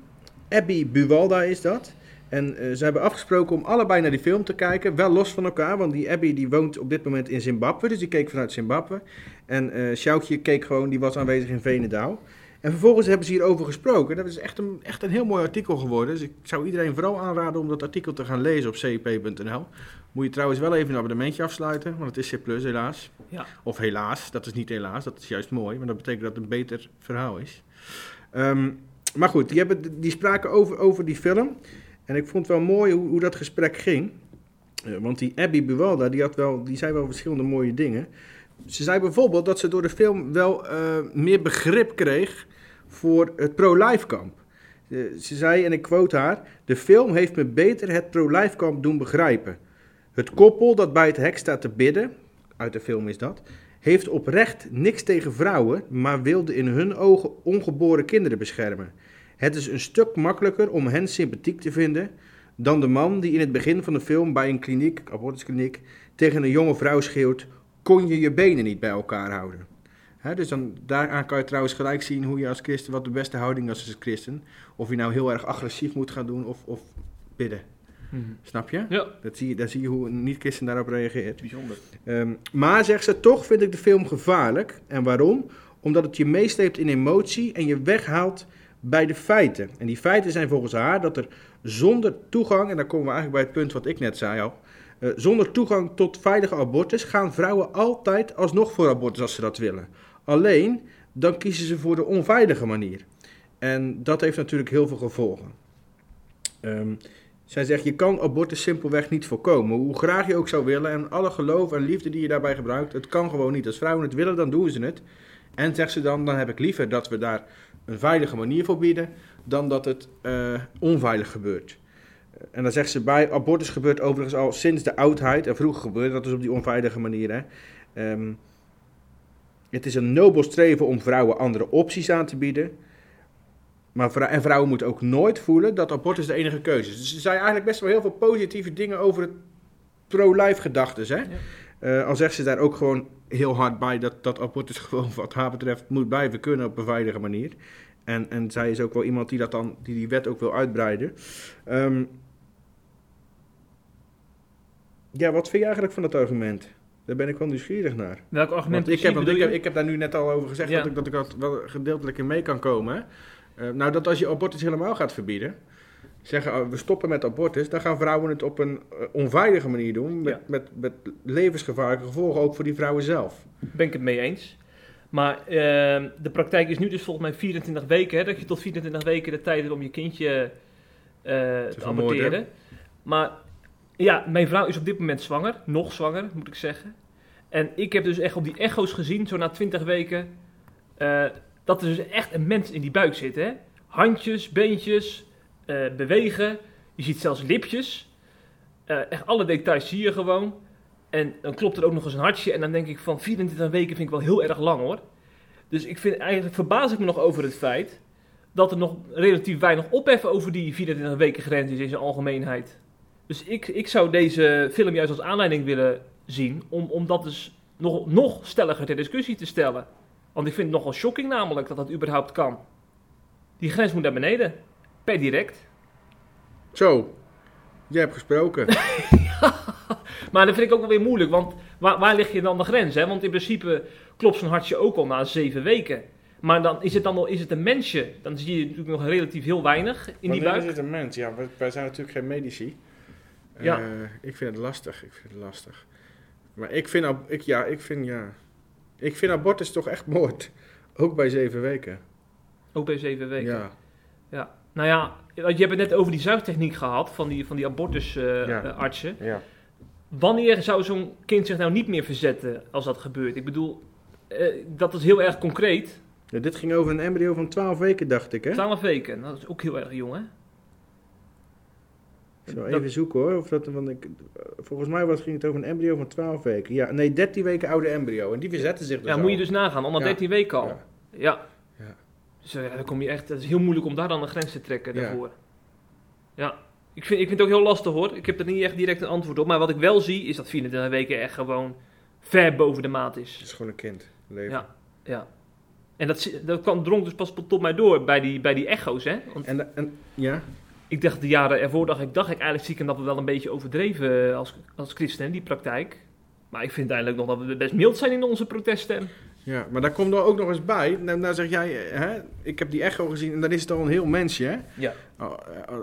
Abby Buwalda is dat. En uh, ze hebben afgesproken om allebei naar die film te kijken. Wel los van elkaar, want die Abby die woont op dit moment in Zimbabwe. Dus die keek vanuit Zimbabwe. En uh, Sjoukje keek gewoon, die was aanwezig in Veenendaal. En vervolgens hebben ze hierover gesproken. Dat is echt een, echt een heel mooi artikel geworden. Dus ik zou iedereen vooral aanraden om dat artikel te gaan lezen op C I P punt N L. Moet je trouwens wel even een abonnementje afsluiten, want het is C plus, helaas. Ja. Of helaas, dat is niet helaas, dat is juist mooi. Maar dat betekent dat het een beter verhaal is. Um, maar goed, die, hebben, die spraken over, over die film... En ik vond het wel mooi hoe, hoe dat gesprek ging. Uh, want die Abby Buwalda, die, had wel, die zei wel verschillende mooie dingen. Ze zei bijvoorbeeld dat ze door de film wel uh, meer begrip kreeg voor het pro-life kamp. Uh, ze zei, en ik quote haar, de film heeft me beter het pro-life kamp doen begrijpen. Het koppel dat bij het hek staat te bidden, uit de film is dat, heeft oprecht niks tegen vrouwen, maar wilde in hun ogen ongeboren kinderen beschermen. Het is een stuk makkelijker om hen sympathiek te vinden dan de man die in het begin van de film bij een kliniek, abortuskliniek, tegen een jonge vrouw schreeuwt, kon je je benen niet bij elkaar houden. He, dus dan, daaraan kan je trouwens gelijk zien hoe je als christen, wat de beste houding is als christen. Of je nou heel erg agressief moet gaan doen of, of bidden. Mm-hmm. Snap je? Ja. Dat zie je, daar zie je hoe een niet-christen daarop reageert. Bijzonder. Um, maar, zegt ze, toch vind ik de film gevaarlijk. En waarom? Omdat het je meesleept in emotie en je weghaalt bij de feiten. En die feiten zijn volgens haar dat er zonder toegang, en daar komen we eigenlijk bij het punt wat ik net zei al, uh, zonder toegang tot veilige abortus gaan vrouwen altijd alsnog voor abortus als ze dat willen. Alleen, dan kiezen ze voor de onveilige manier. En dat heeft natuurlijk heel veel gevolgen. Um, zij zegt, je kan abortus simpelweg niet voorkomen. Hoe graag je ook zou willen en alle geloof en liefde die je daarbij gebruikt, het kan gewoon niet. Als vrouwen het willen, dan doen ze het. En zegt ze dan, dan heb ik liever dat we daar een veilige manier voor bieden, dan dat het uh, onveilig gebeurt. En dan zegt ze bij, abortus gebeurt overigens al sinds de oudheid. En vroeger gebeurde dat dus op die onveilige manier. Hè. Um, Het is een nobel streven om vrouwen andere opties aan te bieden. Maar vrou- en vrouwen moeten ook nooit voelen dat abortus de enige keuze is. Dus ze zei eigenlijk best wel heel veel positieve dingen over het pro-life gedachtes. Hè? Ja. Uh, al zegt ze daar ook gewoon heel hard bij dat, dat abortus gewoon wat haar betreft moet blijven kunnen op een veilige manier. En, en zij is ook wel iemand die, dat dan, die die wet ook wil uitbreiden. Um, ja, wat vind je eigenlijk van dat argument? Daar ben ik wel nieuwsgierig naar. Welk argument? Ik heb, want ik, heb, ik heb daar nu net al over gezegd ja. dat ik dat ik dat wel gedeeltelijk in mee kan komen. Uh, nou, dat als je abortus helemaal gaat verbieden, zeggen uh, we stoppen met abortus, dan gaan vrouwen het op een uh, onveilige manier doen, met, ja. met, met, met levensgevaarlijke gevolgen ook voor die vrouwen zelf. Ben ik het mee eens. Maar uh, de praktijk is nu dus volgens mij vierentwintig weken, hè, dat je tot vierentwintig weken de tijd hebt om je kindje uh, te, te aborteren. Maar ja, mijn vrouw is op dit moment zwanger. Nog zwanger, moet ik zeggen. En ik heb dus echt op die echo's gezien, zo na twintig weken... Uh, dat er dus echt een mens in die buik zit, hè. Handjes, beentjes, uh, bewegen. Je ziet zelfs lipjes. Uh, echt alle details zie je gewoon. En dan klopt er ook nog eens een hartje. En dan denk ik van vierentwintig weken vind ik wel heel erg lang, hoor. Dus ik vind eigenlijk, verbaas ik me nog over het feit dat er nog relatief weinig ophef over die vierentwintig weken grens is in zijn algemeenheid. Dus ik, ik zou deze film juist als aanleiding willen zien om, om dat dus nog, nog stelliger ter discussie te stellen. Want ik vind het nogal shocking namelijk dat dat überhaupt kan. Die grens moet naar beneden. Per direct. Zo, jij hebt gesproken. Ja, maar dat vind ik ook wel weer moeilijk, want waar, waar lig je dan de grens? Hè? Want in principe klopt zo'n hartje ook al na zeven weken. Maar dan is het dan al, is het een mensje? Dan zie je natuurlijk nog relatief heel weinig in Wanneer die buik. is het een mens? Ja, wij zijn natuurlijk geen medici. Ja. Uh, ik vind het lastig, ik vind het lastig. Maar ik vind, ab- ik, ja, ik vind, ja. Ik vind abortus toch echt moord. Ook bij zeven weken. Ook bij zeven weken? Ja. ja. Nou ja, je hebt het net over die zuigtechniek gehad, van die, van die abortusartsen. Uh, ja. ja. Wanneer zou zo'n kind zich nou niet meer verzetten als dat gebeurt? Ik bedoel, uh, dat is heel erg concreet. Ja, dit ging over een embryo van twaalf weken, dacht ik, hè? twaalf weken, dat is ook heel erg jong, hè? Zo, even dat... zoeken hoor, of dat, want ik, volgens mij was, ging het over een embryo van twaalf weken. Ja, nee, dertien weken oude embryo. En die verzetten zich dus Ja, al. Moet je dus nagaan, allemaal ja. dertien weken al. Ja. ja. ja. Dus ja, dan kom je echt, het is heel moeilijk om daar dan een grens te trekken daarvoor. Ja, ja. Ik, vind, ik vind het ook heel lastig hoor. Ik heb er niet echt direct een antwoord op. Maar wat ik wel zie, is dat vierentwintig weken echt gewoon ver boven de maat is. Het is gewoon een kind, leven. Ja, ja. En dat, dat kwam dronk dus pas tot mij door, bij die, bij die echo's hè. Want... En, en, ja... Ik dacht de jaren ervoor, dacht ik, dacht ik eigenlijk zie ik dat we wel een beetje overdreven als, als christenen, die praktijk. Maar ik vind eigenlijk nog dat we best mild zijn in onze protesten. Ja, maar daar komt er ook nog eens bij. Nou, nou zeg jij, hè, ik heb die echo gezien en dan is het al een heel mensje. Hè? Ja. Oh, oh,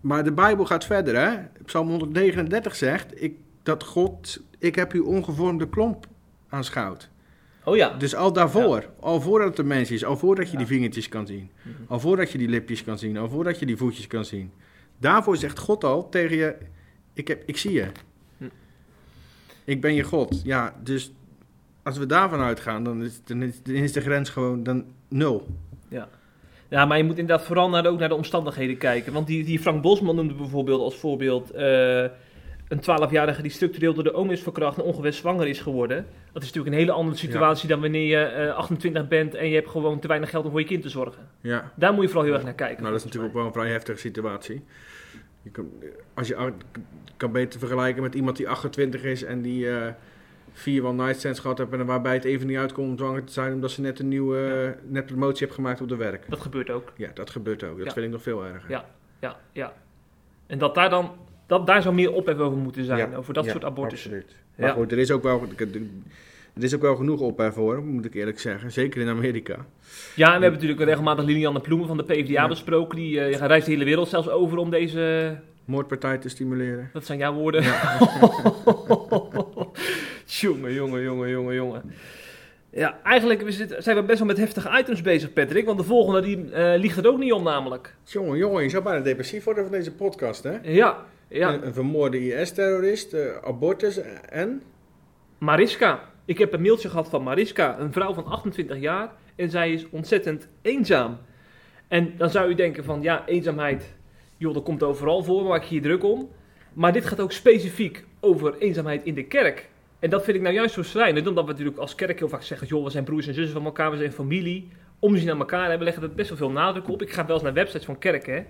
maar de Bijbel gaat verder, hè. Psalm honderdnegenendertig zegt, ik, dat God, ik heb uw ongevormde klomp aanschouwd. Oh ja. Dus al daarvoor, ja. al voordat het een mens is, al voordat je ja. die vingertjes kan zien, mm-hmm. al voordat je die lipjes kan zien, al voordat je die voetjes kan zien. Daarvoor zegt God al tegen je, ik, heb, ik zie je. Mm. Ik ben je God. Ja, dus als we daarvan uitgaan, dan is, dan is, dan is de grens gewoon dan nul. Ja. ja, maar je moet inderdaad vooral naar de, ook naar de omstandigheden kijken. Want die, die Frank Bosman noemde bijvoorbeeld als voorbeeld uh, een twaalfjarige die structureel door de oom is verkracht en ongewenst zwanger is geworden. Dat is natuurlijk een hele andere situatie ja. dan wanneer je uh, achtentwintig bent en je hebt gewoon te weinig geld om voor je kind te zorgen. Ja. Daar moet je vooral heel erg naar kijken. Nou, dat is natuurlijk mij. ook wel een vrij heftige situatie. Je kan, als je kan beter vergelijken met iemand die achtentwintig is en die uh, vier one night stands gehad heeft en waarbij het even niet uitkomt om zwanger te zijn omdat ze net een nieuwe ja. net promotie heeft gemaakt op de werk. Dat gebeurt ook. Ja, dat gebeurt ook. Dat ja. vind ik nog veel erger. Ja, ja, ja. En dat daar dan dat daar zou meer ophef over moeten zijn, ja, over dat ja, soort abortussen. Absoluut. Maar ja. goed, er is ook wel, er is ook wel genoeg ophef voor, moet ik eerlijk zeggen. Zeker in Amerika. Ja, en we en, hebben natuurlijk regelmatig Lilianne Ploemen van de P v d A ja. besproken. Die uh, reist de hele wereld zelfs over om deze... moordpartij te stimuleren. Dat zijn jouw woorden. Ja. jongen, jongen, jongen, jongen, jongen. Ja, eigenlijk zijn we best wel met heftige items bezig, Patrick. Want de volgende, die uh, liegt er ook niet om namelijk. Jongen, jongen, je zou bijna depressief worden van deze podcast, hè? Ja. Ja. Een, een vermoorde I S-terrorist, uh, abortus uh, en... Mariska. Ik heb een mailtje gehad van Mariska, een vrouw van achtentwintig jaar. En zij is ontzettend eenzaam. En dan zou u denken van, ja, eenzaamheid, joh, dat komt overal voor, maak je je druk om. Maar dit gaat ook specifiek over eenzaamheid in de kerk. En dat vind ik nou juist zo schrijnend, omdat we natuurlijk als kerk heel vaak zeggen, joh, we zijn broers en zussen van elkaar, we zijn familie. Omzien aan elkaar hebben, leggen er best wel veel nadruk op. Ik ga wel eens naar websites van kerken, hè.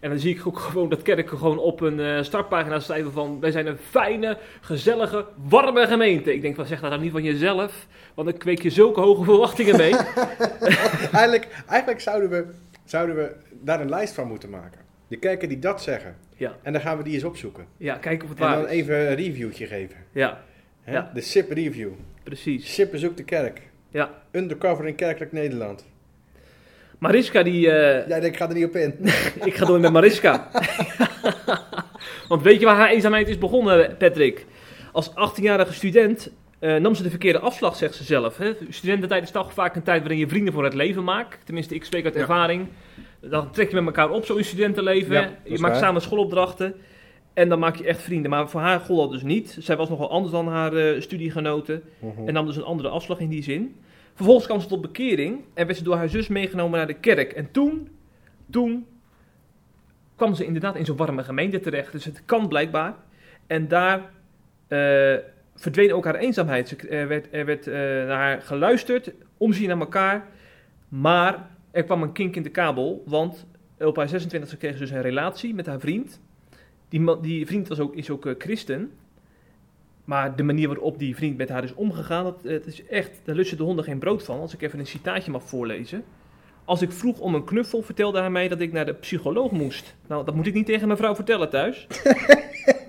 En dan zie ik ook gewoon dat kerken gewoon op een startpagina schrijven van... wij zijn een fijne, gezellige, warme gemeente. Ik denk, van zeg dat nou niet van jezelf? Want dan kweek je zulke hoge verwachtingen mee. eigenlijk eigenlijk zouden, we, zouden we daar een lijst van moeten maken. De kerken die dat zeggen. Ja. En dan gaan we die eens opzoeken. Ja, kijken of het waar is. En dan even een reviewtje geven. Ja. Hè? Ja. De S I P review. Precies. S I P bezoekt de kerk. Ja. Undercover in kerkelijk Nederland. Mariska die... Uh... Jij denkt, ik ga er niet op in. Ik ga door met Mariska. Want weet je waar haar eenzaamheid is begonnen, Patrick? Als achttienjarige student uh, nam ze de verkeerde afslag, zegt ze zelf. Hè? Studententijd is toch vaak een tijd waarin je vrienden voor het leven maakt. Tenminste, ik spreek uit ja. ervaring. Dan trek je met elkaar op, zo'n studentenleven. Ja, je maakt waar. samen schoolopdrachten. En dan maak je echt vrienden. Maar voor haar gold dat dus niet. Zij was nogal anders dan haar uh, studiegenoten. Uh-huh. En nam dus een andere afslag in die zin. Vervolgens kwam ze tot bekering en werd ze door haar zus meegenomen naar de kerk. En toen, toen kwam ze inderdaad in zo'n warme gemeente terecht. Dus het kan blijkbaar. En daar uh, verdween ook haar eenzaamheid. Ze, er werd, er werd uh, naar haar geluisterd, omzien naar elkaar. Maar er kwam een kink in de kabel, want op haar zesentwintigste kreeg ze dus een relatie met haar vriend. Die, die vriend was ook, is ook uh, christen. Maar de manier waarop die vriend met haar is omgegaan, dat, dat is echt, daar lusten de honden geen brood van. Als ik even een citaatje mag voorlezen. Als ik vroeg om een knuffel, vertelde hij mij dat ik naar de psycholoog moest. Nou, dat moet ik niet tegen mijn vrouw vertellen thuis.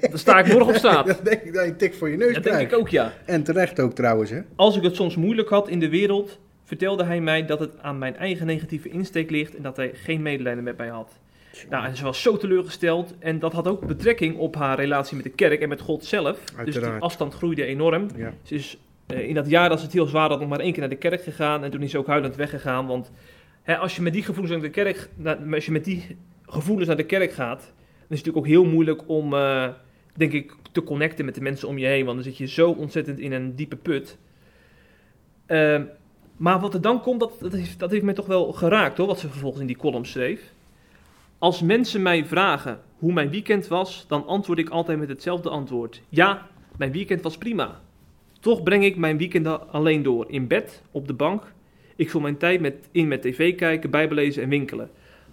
Dan sta ik morgen op straat. Dat denk ik dat je tik voor je neus krijgt. Dat denk ik ook, ja. En terecht ook trouwens, hè. Als ik het soms moeilijk had in de wereld, vertelde hij mij dat het aan mijn eigen negatieve insteek ligt en dat hij geen medelijden met mij had. Nou, en ze was zo teleurgesteld en dat had ook betrekking op haar relatie met de kerk en met God zelf. Uiteraard. Dus die afstand groeide enorm. Ja. Ze is uh, in dat jaar dat ze het heel zwaar had nog maar één keer naar de kerk gegaan en toen is ze ook huilend weggegaan. Want hè, als je met die gevoelens naar de kerk, na, als je met die gevoelens naar de kerk gaat, dan is het natuurlijk ook heel moeilijk om, uh, denk ik, te connecten met de mensen om je heen. Want dan zit je zo ontzettend in een diepe put. Uh, maar wat er dan komt, dat, dat, heeft, dat heeft mij toch wel geraakt, hoor, wat ze vervolgens in die column schreef. Als mensen mij vragen hoe mijn weekend was, dan antwoord ik altijd met hetzelfde antwoord. Ja, mijn weekend was prima. Toch breng ik mijn weekend alleen door. In bed, op de bank. Ik vul mijn tijd met, in met tv kijken, bijbelezen en winkelen.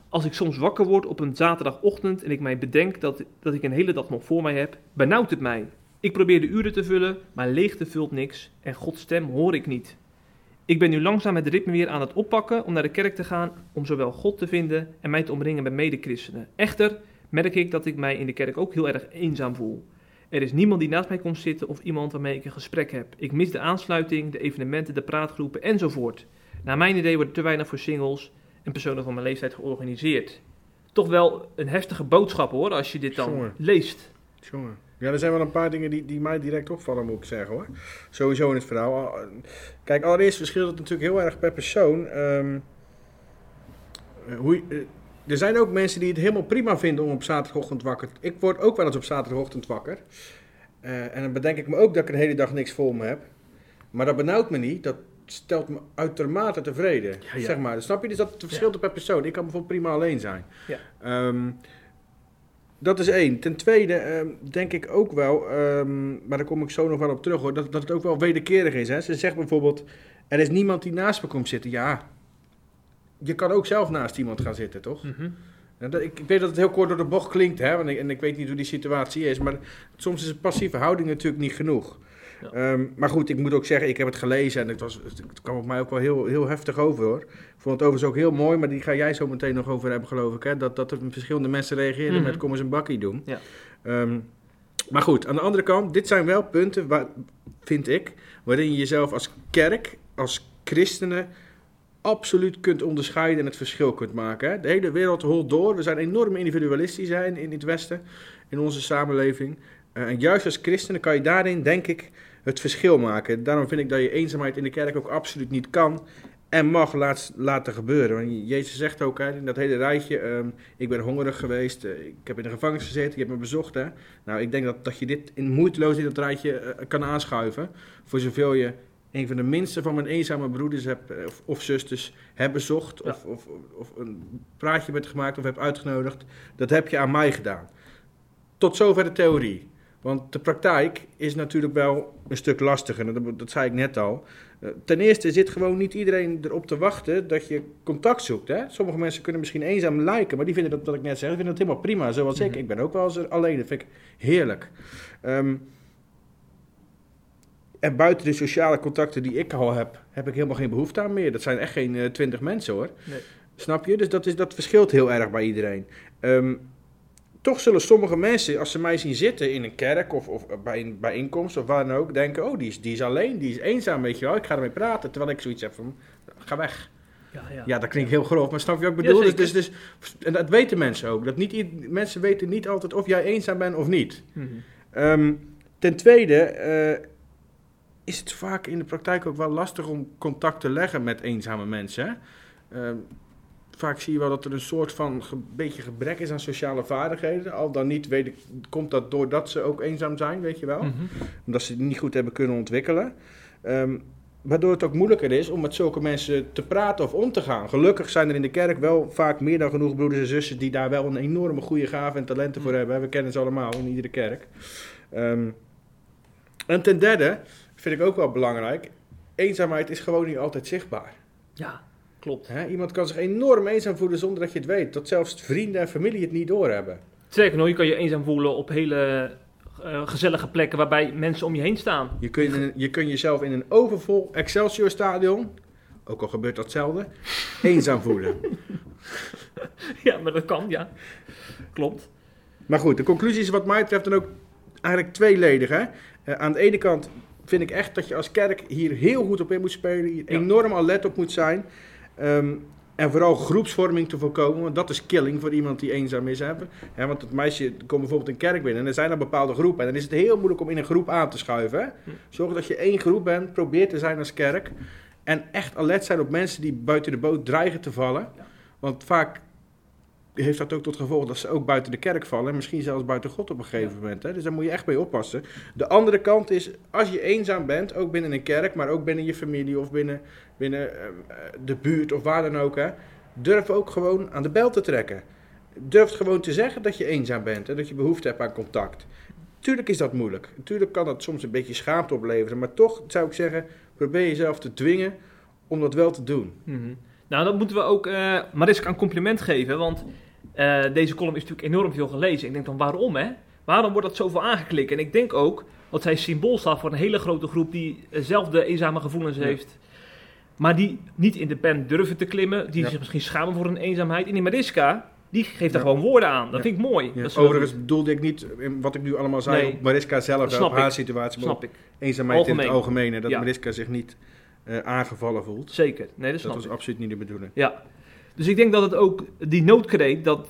Als ik soms wakker word op een zaterdagochtend en ik mij bedenk dat, dat ik een hele dag nog voor mij heb, benauwt het mij. Ik probeer de uren te vullen, maar leegte vult niks en Gods stem hoor ik niet. Ik ben nu langzaam het ritme weer aan het oppakken om naar de kerk te gaan, om zowel God te vinden en mij te omringen bij medechristenen. Echter merk ik dat ik mij in de kerk ook heel erg eenzaam voel. Er is niemand die naast mij komt zitten of iemand waarmee ik een gesprek heb. Ik mis de aansluiting, de evenementen, de praatgroepen enzovoort. Naar mijn idee wordt er te weinig voor singles en personen van mijn leeftijd georganiseerd. Toch wel een heftige boodschap, hoor, als je dit dan Jongen. leest. Jongen. Ja, er zijn wel een paar dingen die, die mij direct opvallen, moet ik zeggen, hoor. Sowieso in het verhaal. Kijk, allereerst verschilt het natuurlijk heel erg per persoon. Um, hoe je, uh, er zijn ook mensen die het helemaal prima vinden om op zaterdagochtend wakker te worden. Ik word ook wel eens op zaterdagochtend wakker. Uh, en dan bedenk ik me ook dat ik een hele dag niks voor me heb. Maar dat benauwt me niet. Dat stelt me uitermate tevreden, ja, ja. zeg maar. Snap je? Dus dat het verschilt ja. per persoon. Ik kan bijvoorbeeld prima alleen zijn. Ja. Um, Dat is één. Ten tweede uh, denk ik ook wel, um, maar daar kom ik zo nog wel op terug hoor, dat, dat het ook wel wederkerig is. Hè? Ze zegt bijvoorbeeld, er is niemand die naast me komt zitten. Ja, je kan ook zelf naast iemand gaan zitten, toch? Mm-hmm. Nou, dat, ik, ik weet dat het heel kort door de bocht klinkt, hè? Want ik, en ik weet niet hoe die situatie is, maar soms is een passieve houding natuurlijk niet genoeg. Ja. Um, maar goed, ik moet ook zeggen, ik heb het gelezen en het, was, het kwam op mij ook wel heel, heel heftig over hoor. Ik vond het overigens ook heel mooi, maar die ga jij zo meteen nog over hebben geloof ik. Hè? Dat, dat er verschillende mensen reageren mm-hmm. met kom eens een bakkie doen. Ja. Um, maar goed, aan de andere kant, dit zijn wel punten, waar, vind ik, waarin je jezelf als kerk, als christenen, absoluut kunt onderscheiden en het verschil kunt maken. Hè? De hele wereld holt door, we zijn enorm individualistisch hè, in, in het Westen, in onze samenleving. Uh, en juist als christenen kan je daarin, denk ik, het verschil maken. Daarom vind ik dat je eenzaamheid in de kerk ook absoluut niet kan en mag laat, laten gebeuren. Want Jezus zegt ook hè, in dat hele rijtje, uh, ik ben hongerig geweest, uh, ik heb in de gevangenis gezeten, je hebt me bezocht. Hè? Nou, ik denk dat, dat je dit in moeiteloos in dat rijtje uh, kan aanschuiven, voor zoveel je een van de minste van mijn eenzame broeders heb, of, of zusters heb bezocht, ja. of, of, of een praatje met gemaakt of heb uitgenodigd, dat heb je aan mij gedaan. Tot zover de theorie. Want de praktijk is natuurlijk wel een stuk lastiger, dat, dat zei ik net al. Ten eerste zit gewoon niet iedereen erop te wachten dat je contact zoekt. Hè? Sommige mensen kunnen misschien eenzaam lijken, maar die vinden dat, wat ik net zei, vinden dat helemaal prima, zoals mm-hmm. ik. Ik ben ook wel eens alleen, dat vind ik heerlijk. Um, En buiten de sociale contacten die ik al heb, heb ik helemaal geen behoefte aan meer. Dat zijn echt geen twintig uh, mensen hoor. Nee. Snap je? Dus dat, is, dat verschilt heel erg bij iedereen. Um, toch zullen sommige mensen, als ze mij zien zitten in een kerk of, of bij een bijeenkomst of waar dan ook, denken, oh die is, die is alleen, die is eenzaam, weet je wel. Ik ga ermee praten, terwijl ik zoiets heb van, ga weg. Ja, ja. ja dat klinkt heel grof, maar snap je wat ik bedoel? Ja, dus, dus, en dat weten mensen ook. Dat niet, mensen weten niet altijd of jij eenzaam bent of niet. Mm-hmm. Um, ten tweede... Uh, is het vaak in de praktijk ook wel lastig om contact te leggen met eenzame mensen. Uh, vaak zie je wel dat er een soort van ge- beetje gebrek is aan sociale vaardigheden. Al dan niet weet ik, komt dat doordat ze ook eenzaam zijn, weet je wel. Mm-hmm. Omdat ze het niet goed hebben kunnen ontwikkelen. Um, waardoor het ook moeilijker is om met zulke mensen te praten of om te gaan. Gelukkig zijn er in de kerk wel vaak meer dan genoeg broeders en zussen die daar wel een enorme goede gave en talenten voor hebben. We kennen ze allemaal in iedere kerk. Um, en ten derde... vind ik ook wel belangrijk. Eenzaamheid is gewoon niet altijd zichtbaar. Ja, klopt. He, iemand kan zich enorm eenzaam voelen zonder dat je het weet. Tot zelfs vrienden en familie het niet doorhebben. Sterker nog, je kan je eenzaam voelen op hele uh, gezellige plekken waarbij mensen om je heen staan. Je kunt je, je kun jezelf in een overvol Excelsior stadion, ook al gebeurt dat zelden, eenzaam voelen. Ja, maar dat kan, ja. Klopt. Maar goed, de conclusie is wat mij betreft dan ook eigenlijk tweeledig. Hè? Uh, aan de ene kant vind ik echt dat je als kerk hier heel goed op in moet spelen. Hier enorm alert op moet zijn. Um, en vooral groepsvorming te voorkomen. Want dat is killing voor iemand die eenzaam is. Hè? Ja, want het meisje komt bijvoorbeeld een kerk binnen. En er zijn dan bepaalde groepen. En dan is het heel moeilijk om in een groep aan te schuiven. Hè? Zorg dat je één groep bent. Probeer te zijn als kerk. En echt alert zijn op mensen die buiten de boot dreigen te vallen. Want vaak heeft dat ook tot gevolg dat ze ook buiten de kerk vallen en misschien zelfs buiten God op een gegeven ja. moment. Hè? Dus daar moet je echt mee oppassen. De andere kant is, als je eenzaam bent, ook binnen een kerk, maar ook binnen je familie of binnen, binnen uh, de buurt of waar dan ook, hè, durf ook gewoon aan de bel te trekken. Durf gewoon te zeggen dat je eenzaam bent en dat je behoefte hebt aan contact. Tuurlijk is dat moeilijk. Tuurlijk kan dat soms een beetje schaamte opleveren, maar toch zou ik zeggen, probeer jezelf te dwingen om dat wel te doen. Mm-hmm. Nou, dat moeten we ook uh, Mariska een compliment geven, want Uh, deze column is natuurlijk enorm veel gelezen. Ik denk dan, waarom hè? Waarom wordt dat zoveel aangeklikt? En ik denk ook dat zij symbool staat voor een hele grote groep die uh, zelf de eenzame gevoelens ja. heeft. Maar die niet in de pen durven te klimmen. Die ja. zich misschien schamen voor hun eenzaamheid. En die Mariska, die geeft daar ja. gewoon woorden aan. Dat ja. vind ik mooi. Ja. Dat Overigens goed. bedoelde ik niet wat ik nu allemaal zei. Nee. Mariska zelf, op ik. haar situatie. Snap ik. Eenzaamheid algemeen. In het algemene. Dat ja. Mariska zich niet uh, aangevallen voelt. Zeker. Nee, dat snap dat was ik. absoluut niet de bedoeling. Ja. Dus ik denk dat het ook die noodkreet, dat,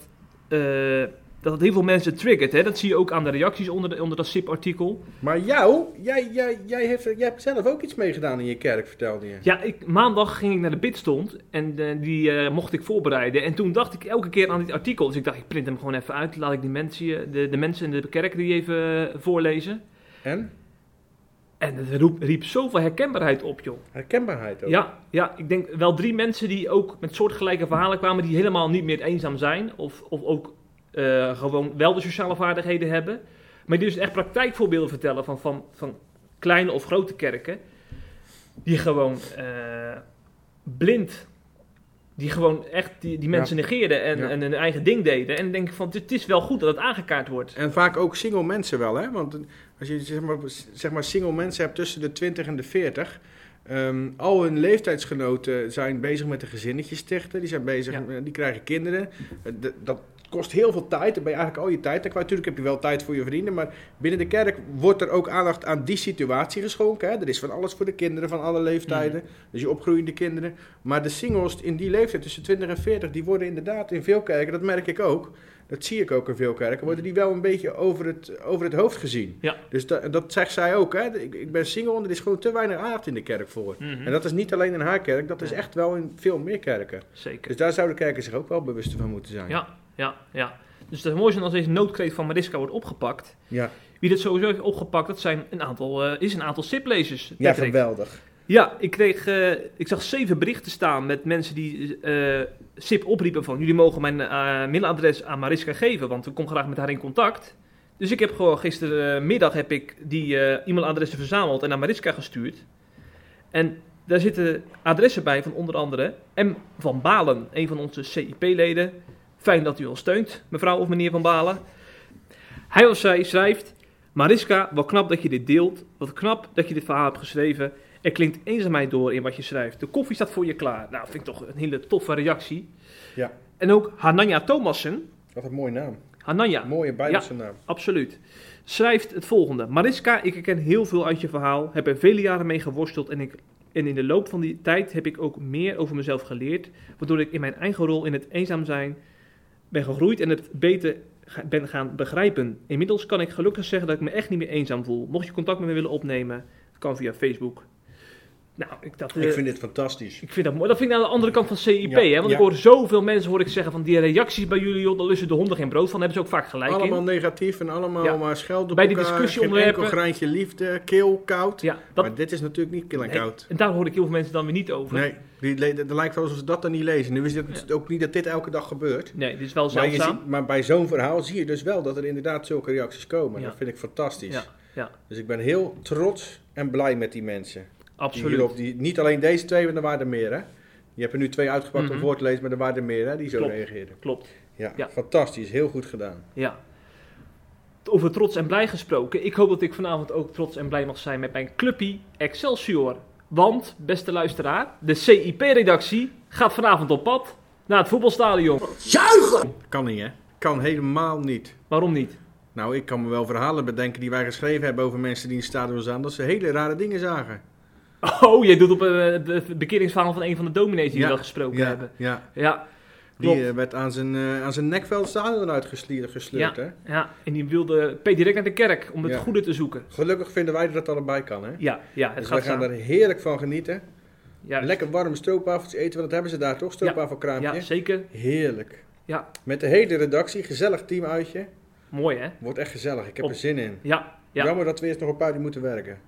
uh, dat het heel veel mensen triggert. Hè? Dat zie je ook aan de reacties onder, de, onder dat S I P-artikel. Maar jou, jij, jij, jij, heeft, jij hebt zelf ook iets meegedaan in je kerk, vertelde je. Ja, ik, maandag ging ik naar de bidstond en uh, die uh, mocht ik voorbereiden. En toen dacht ik elke keer aan dit artikel. Dus ik dacht, ik print hem gewoon even uit. Laat ik die mensen, de, de mensen in de kerk die even voorlezen. En? En het roep, riep zoveel herkenbaarheid op, joh. Herkenbaarheid ook? Ja, ja, ik denk wel drie mensen die ook met soortgelijke verhalen kwamen, die helemaal niet meer eenzaam zijn. Of, of ook uh, uh, gewoon wel de sociale vaardigheden hebben. Maar die dus echt praktijkvoorbeelden vertellen van, van, van kleine of grote kerken. Die gewoon uh, blind, die gewoon echt die, die mensen ja. negeerden en, ja. en hun eigen ding deden. En dan denk ik van, het is wel goed dat het aangekaart wordt. En vaak ook single mensen wel, hè? Want als je zeg maar, zeg maar single mensen hebt tussen de twintig en de veertig... Um, al hun leeftijdsgenoten zijn bezig met een gezinnetje stichten. Die zijn bezig, ja. die krijgen kinderen. D- dat kost heel veel tijd. Dan ben je eigenlijk al je tijd. Natuurlijk heb je wel tijd voor je vrienden. Maar binnen de kerk wordt er ook aandacht aan die situatie geschonken. Hè? Er is van alles voor de kinderen van alle leeftijden. Mm. Dus je opgroeiende kinderen. Maar de singles in die leeftijd tussen twintig en veertig... die worden inderdaad in veel kerken, dat merk ik ook... dat zie ik ook in veel kerken, worden die wel een beetje over het, over het hoofd gezien. Ja. Dus da, dat zegt zij ook, hè? Ik, ik ben single en er is gewoon te weinig aandacht in de kerk voor. Mm-hmm. En dat is niet alleen in haar kerk, dat is echt wel in veel meer kerken. Zeker. Dus daar zouden kerken zich ook wel bewust van moeten zijn. Ja, ja, ja. Dus het is mooi zijn als deze noodkreet van Mariska wordt opgepakt. Ja. Wie dat sowieso heeft opgepakt, dat zijn een aantal, uh, is een aantal siplezers. Ja, geweldig. Ja, ik, kreeg, uh, ik zag zeven berichten staan met mensen die uh, S I P opriepen van... jullie mogen mijn uh, mailadres aan Mariska geven, want ik kom graag met haar in contact. Dus ik heb gewoon gistermiddag heb ik die uh, e-mailadressen verzameld en naar Mariska gestuurd. En daar zitten adressen bij van onder andere M. van Balen, een van onze C I P-leden. Fijn dat u ons steunt, mevrouw of meneer Van Balen. Hij of zij schrijft... Mariska, wat knap dat je dit deelt. Wat knap dat je dit verhaal hebt geschreven... Er klinkt eenzaamheid door in wat je schrijft. De koffie staat voor je klaar. Nou, vind ik toch een hele toffe reactie. Ja. En ook Hananja Thomassen. Wat een mooie naam. Hananja. Een mooie Bijbelse ja, naam. Absoluut. Schrijft het volgende. Mariska, ik herken heel veel uit je verhaal. Heb er vele jaren mee geworsteld. En, ik, en in de loop van die tijd heb ik ook meer over mezelf geleerd. Waardoor ik in mijn eigen rol in het eenzaam zijn ben gegroeid. En het beter ben gaan begrijpen. Inmiddels kan ik gelukkig zeggen dat ik me echt niet meer eenzaam voel. Mocht je contact met me willen opnemen. Kan via Facebook. Nou, ik, dacht, ik uh, vind dit fantastisch. Ik vind dat mooi. Dat vind ik aan de andere kant van C I P. Ja, hè? Want ja. ik hoor zoveel mensen hoor ik zeggen van die reacties bij jullie, joh, daar lussen de honden geen brood van. Daar hebben ze ook vaak gelijk allemaal in. Allemaal negatief en allemaal ja. maar schelden bij elkaar, die discussieonderwerpen. Geen enkel graantje liefde, kil, koud. Ja, dat... Maar dit is natuurlijk niet kil en nee. koud. En daar hoor ik heel veel mensen dan weer niet over. Nee, die le- dat lijkt wel alsof ze dat dan niet lezen. Nu is het ja. ook niet dat dit elke dag gebeurt. Nee, dit is wel zeldzaam. Maar, ziet, maar bij zo'n verhaal zie je dus wel dat er inderdaad zulke reacties komen. Ja. Dat vind ik fantastisch. Ja. Ja. Dus ik ben heel trots en blij met die mensen. Absoluut. Die hierop, die, niet alleen deze twee, maar er waren er meer, hè? Je hebt er nu twee uitgepakt mm-hmm. om voor te lezen, maar er waren er meer, hè? Die zo Klopt. reageerden. Klopt. Ja, ja, fantastisch. Heel goed gedaan. Ja. Over trots en blij gesproken. Ik hoop dat ik vanavond ook trots en blij mag zijn met mijn clubpie Excelsior. Want, beste luisteraar, de C I P-redactie gaat vanavond op pad naar het voetbalstadion. Juichen! Kan niet, hè? Kan helemaal niet. Waarom niet? Nou, ik kan me wel verhalen bedenken die wij geschreven hebben over mensen die in het stadion zaten, dat ze hele rare dingen zagen. Oh, jij doet op het uh, bekeringsverhaal van een van de dominees die ja, we wel gesproken ja, hebben. Ja, ja. Die uh, werd aan zijn, uh, aan zijn nekveld stadion uitgesleurd, gesleurd, ja, hè? Ja, en die wilde per direct naar de kerk om het ja. goede te zoeken. Gelukkig vinden wij dat dat allebei kan, hè? Ja, ja, het dus gaat we gaan daar heerlijk van genieten. Ja, lekker warme stroopwafeltjes eten, want dat hebben ze daar toch, stroopwafelkraampje? Ja, ja, zeker. Heerlijk. Ja. Met de hele redactie, gezellig teamuitje. Mooi, hè? Wordt echt gezellig, ik heb op... er zin in. Ja, ja. Jammer dat we eerst nog een paar uur moeten werken.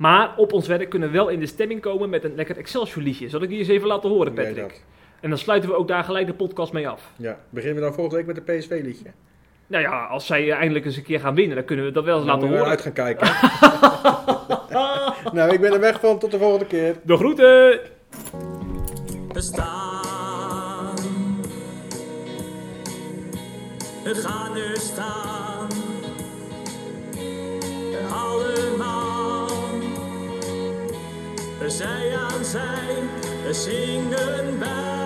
Maar op ons werk kunnen we wel in de stemming komen met een lekker Excelsior liedje. Zal ik die eens even laten horen, Patrick? Nee, dat. En dan sluiten we ook daar gelijk de podcast mee af. Ja, beginnen we dan volgende week met een P S V liedje? Nou ja, als zij eindelijk eens een keer gaan winnen, dan kunnen we dat wel eens nou, laten we horen. Dan moeten we uit gaan kijken. Nou, ik ben er weg van. Tot de volgende keer. De groeten! Bestaan. We gaan er staan. Allemaal. Zij aan zij, we zingen bij.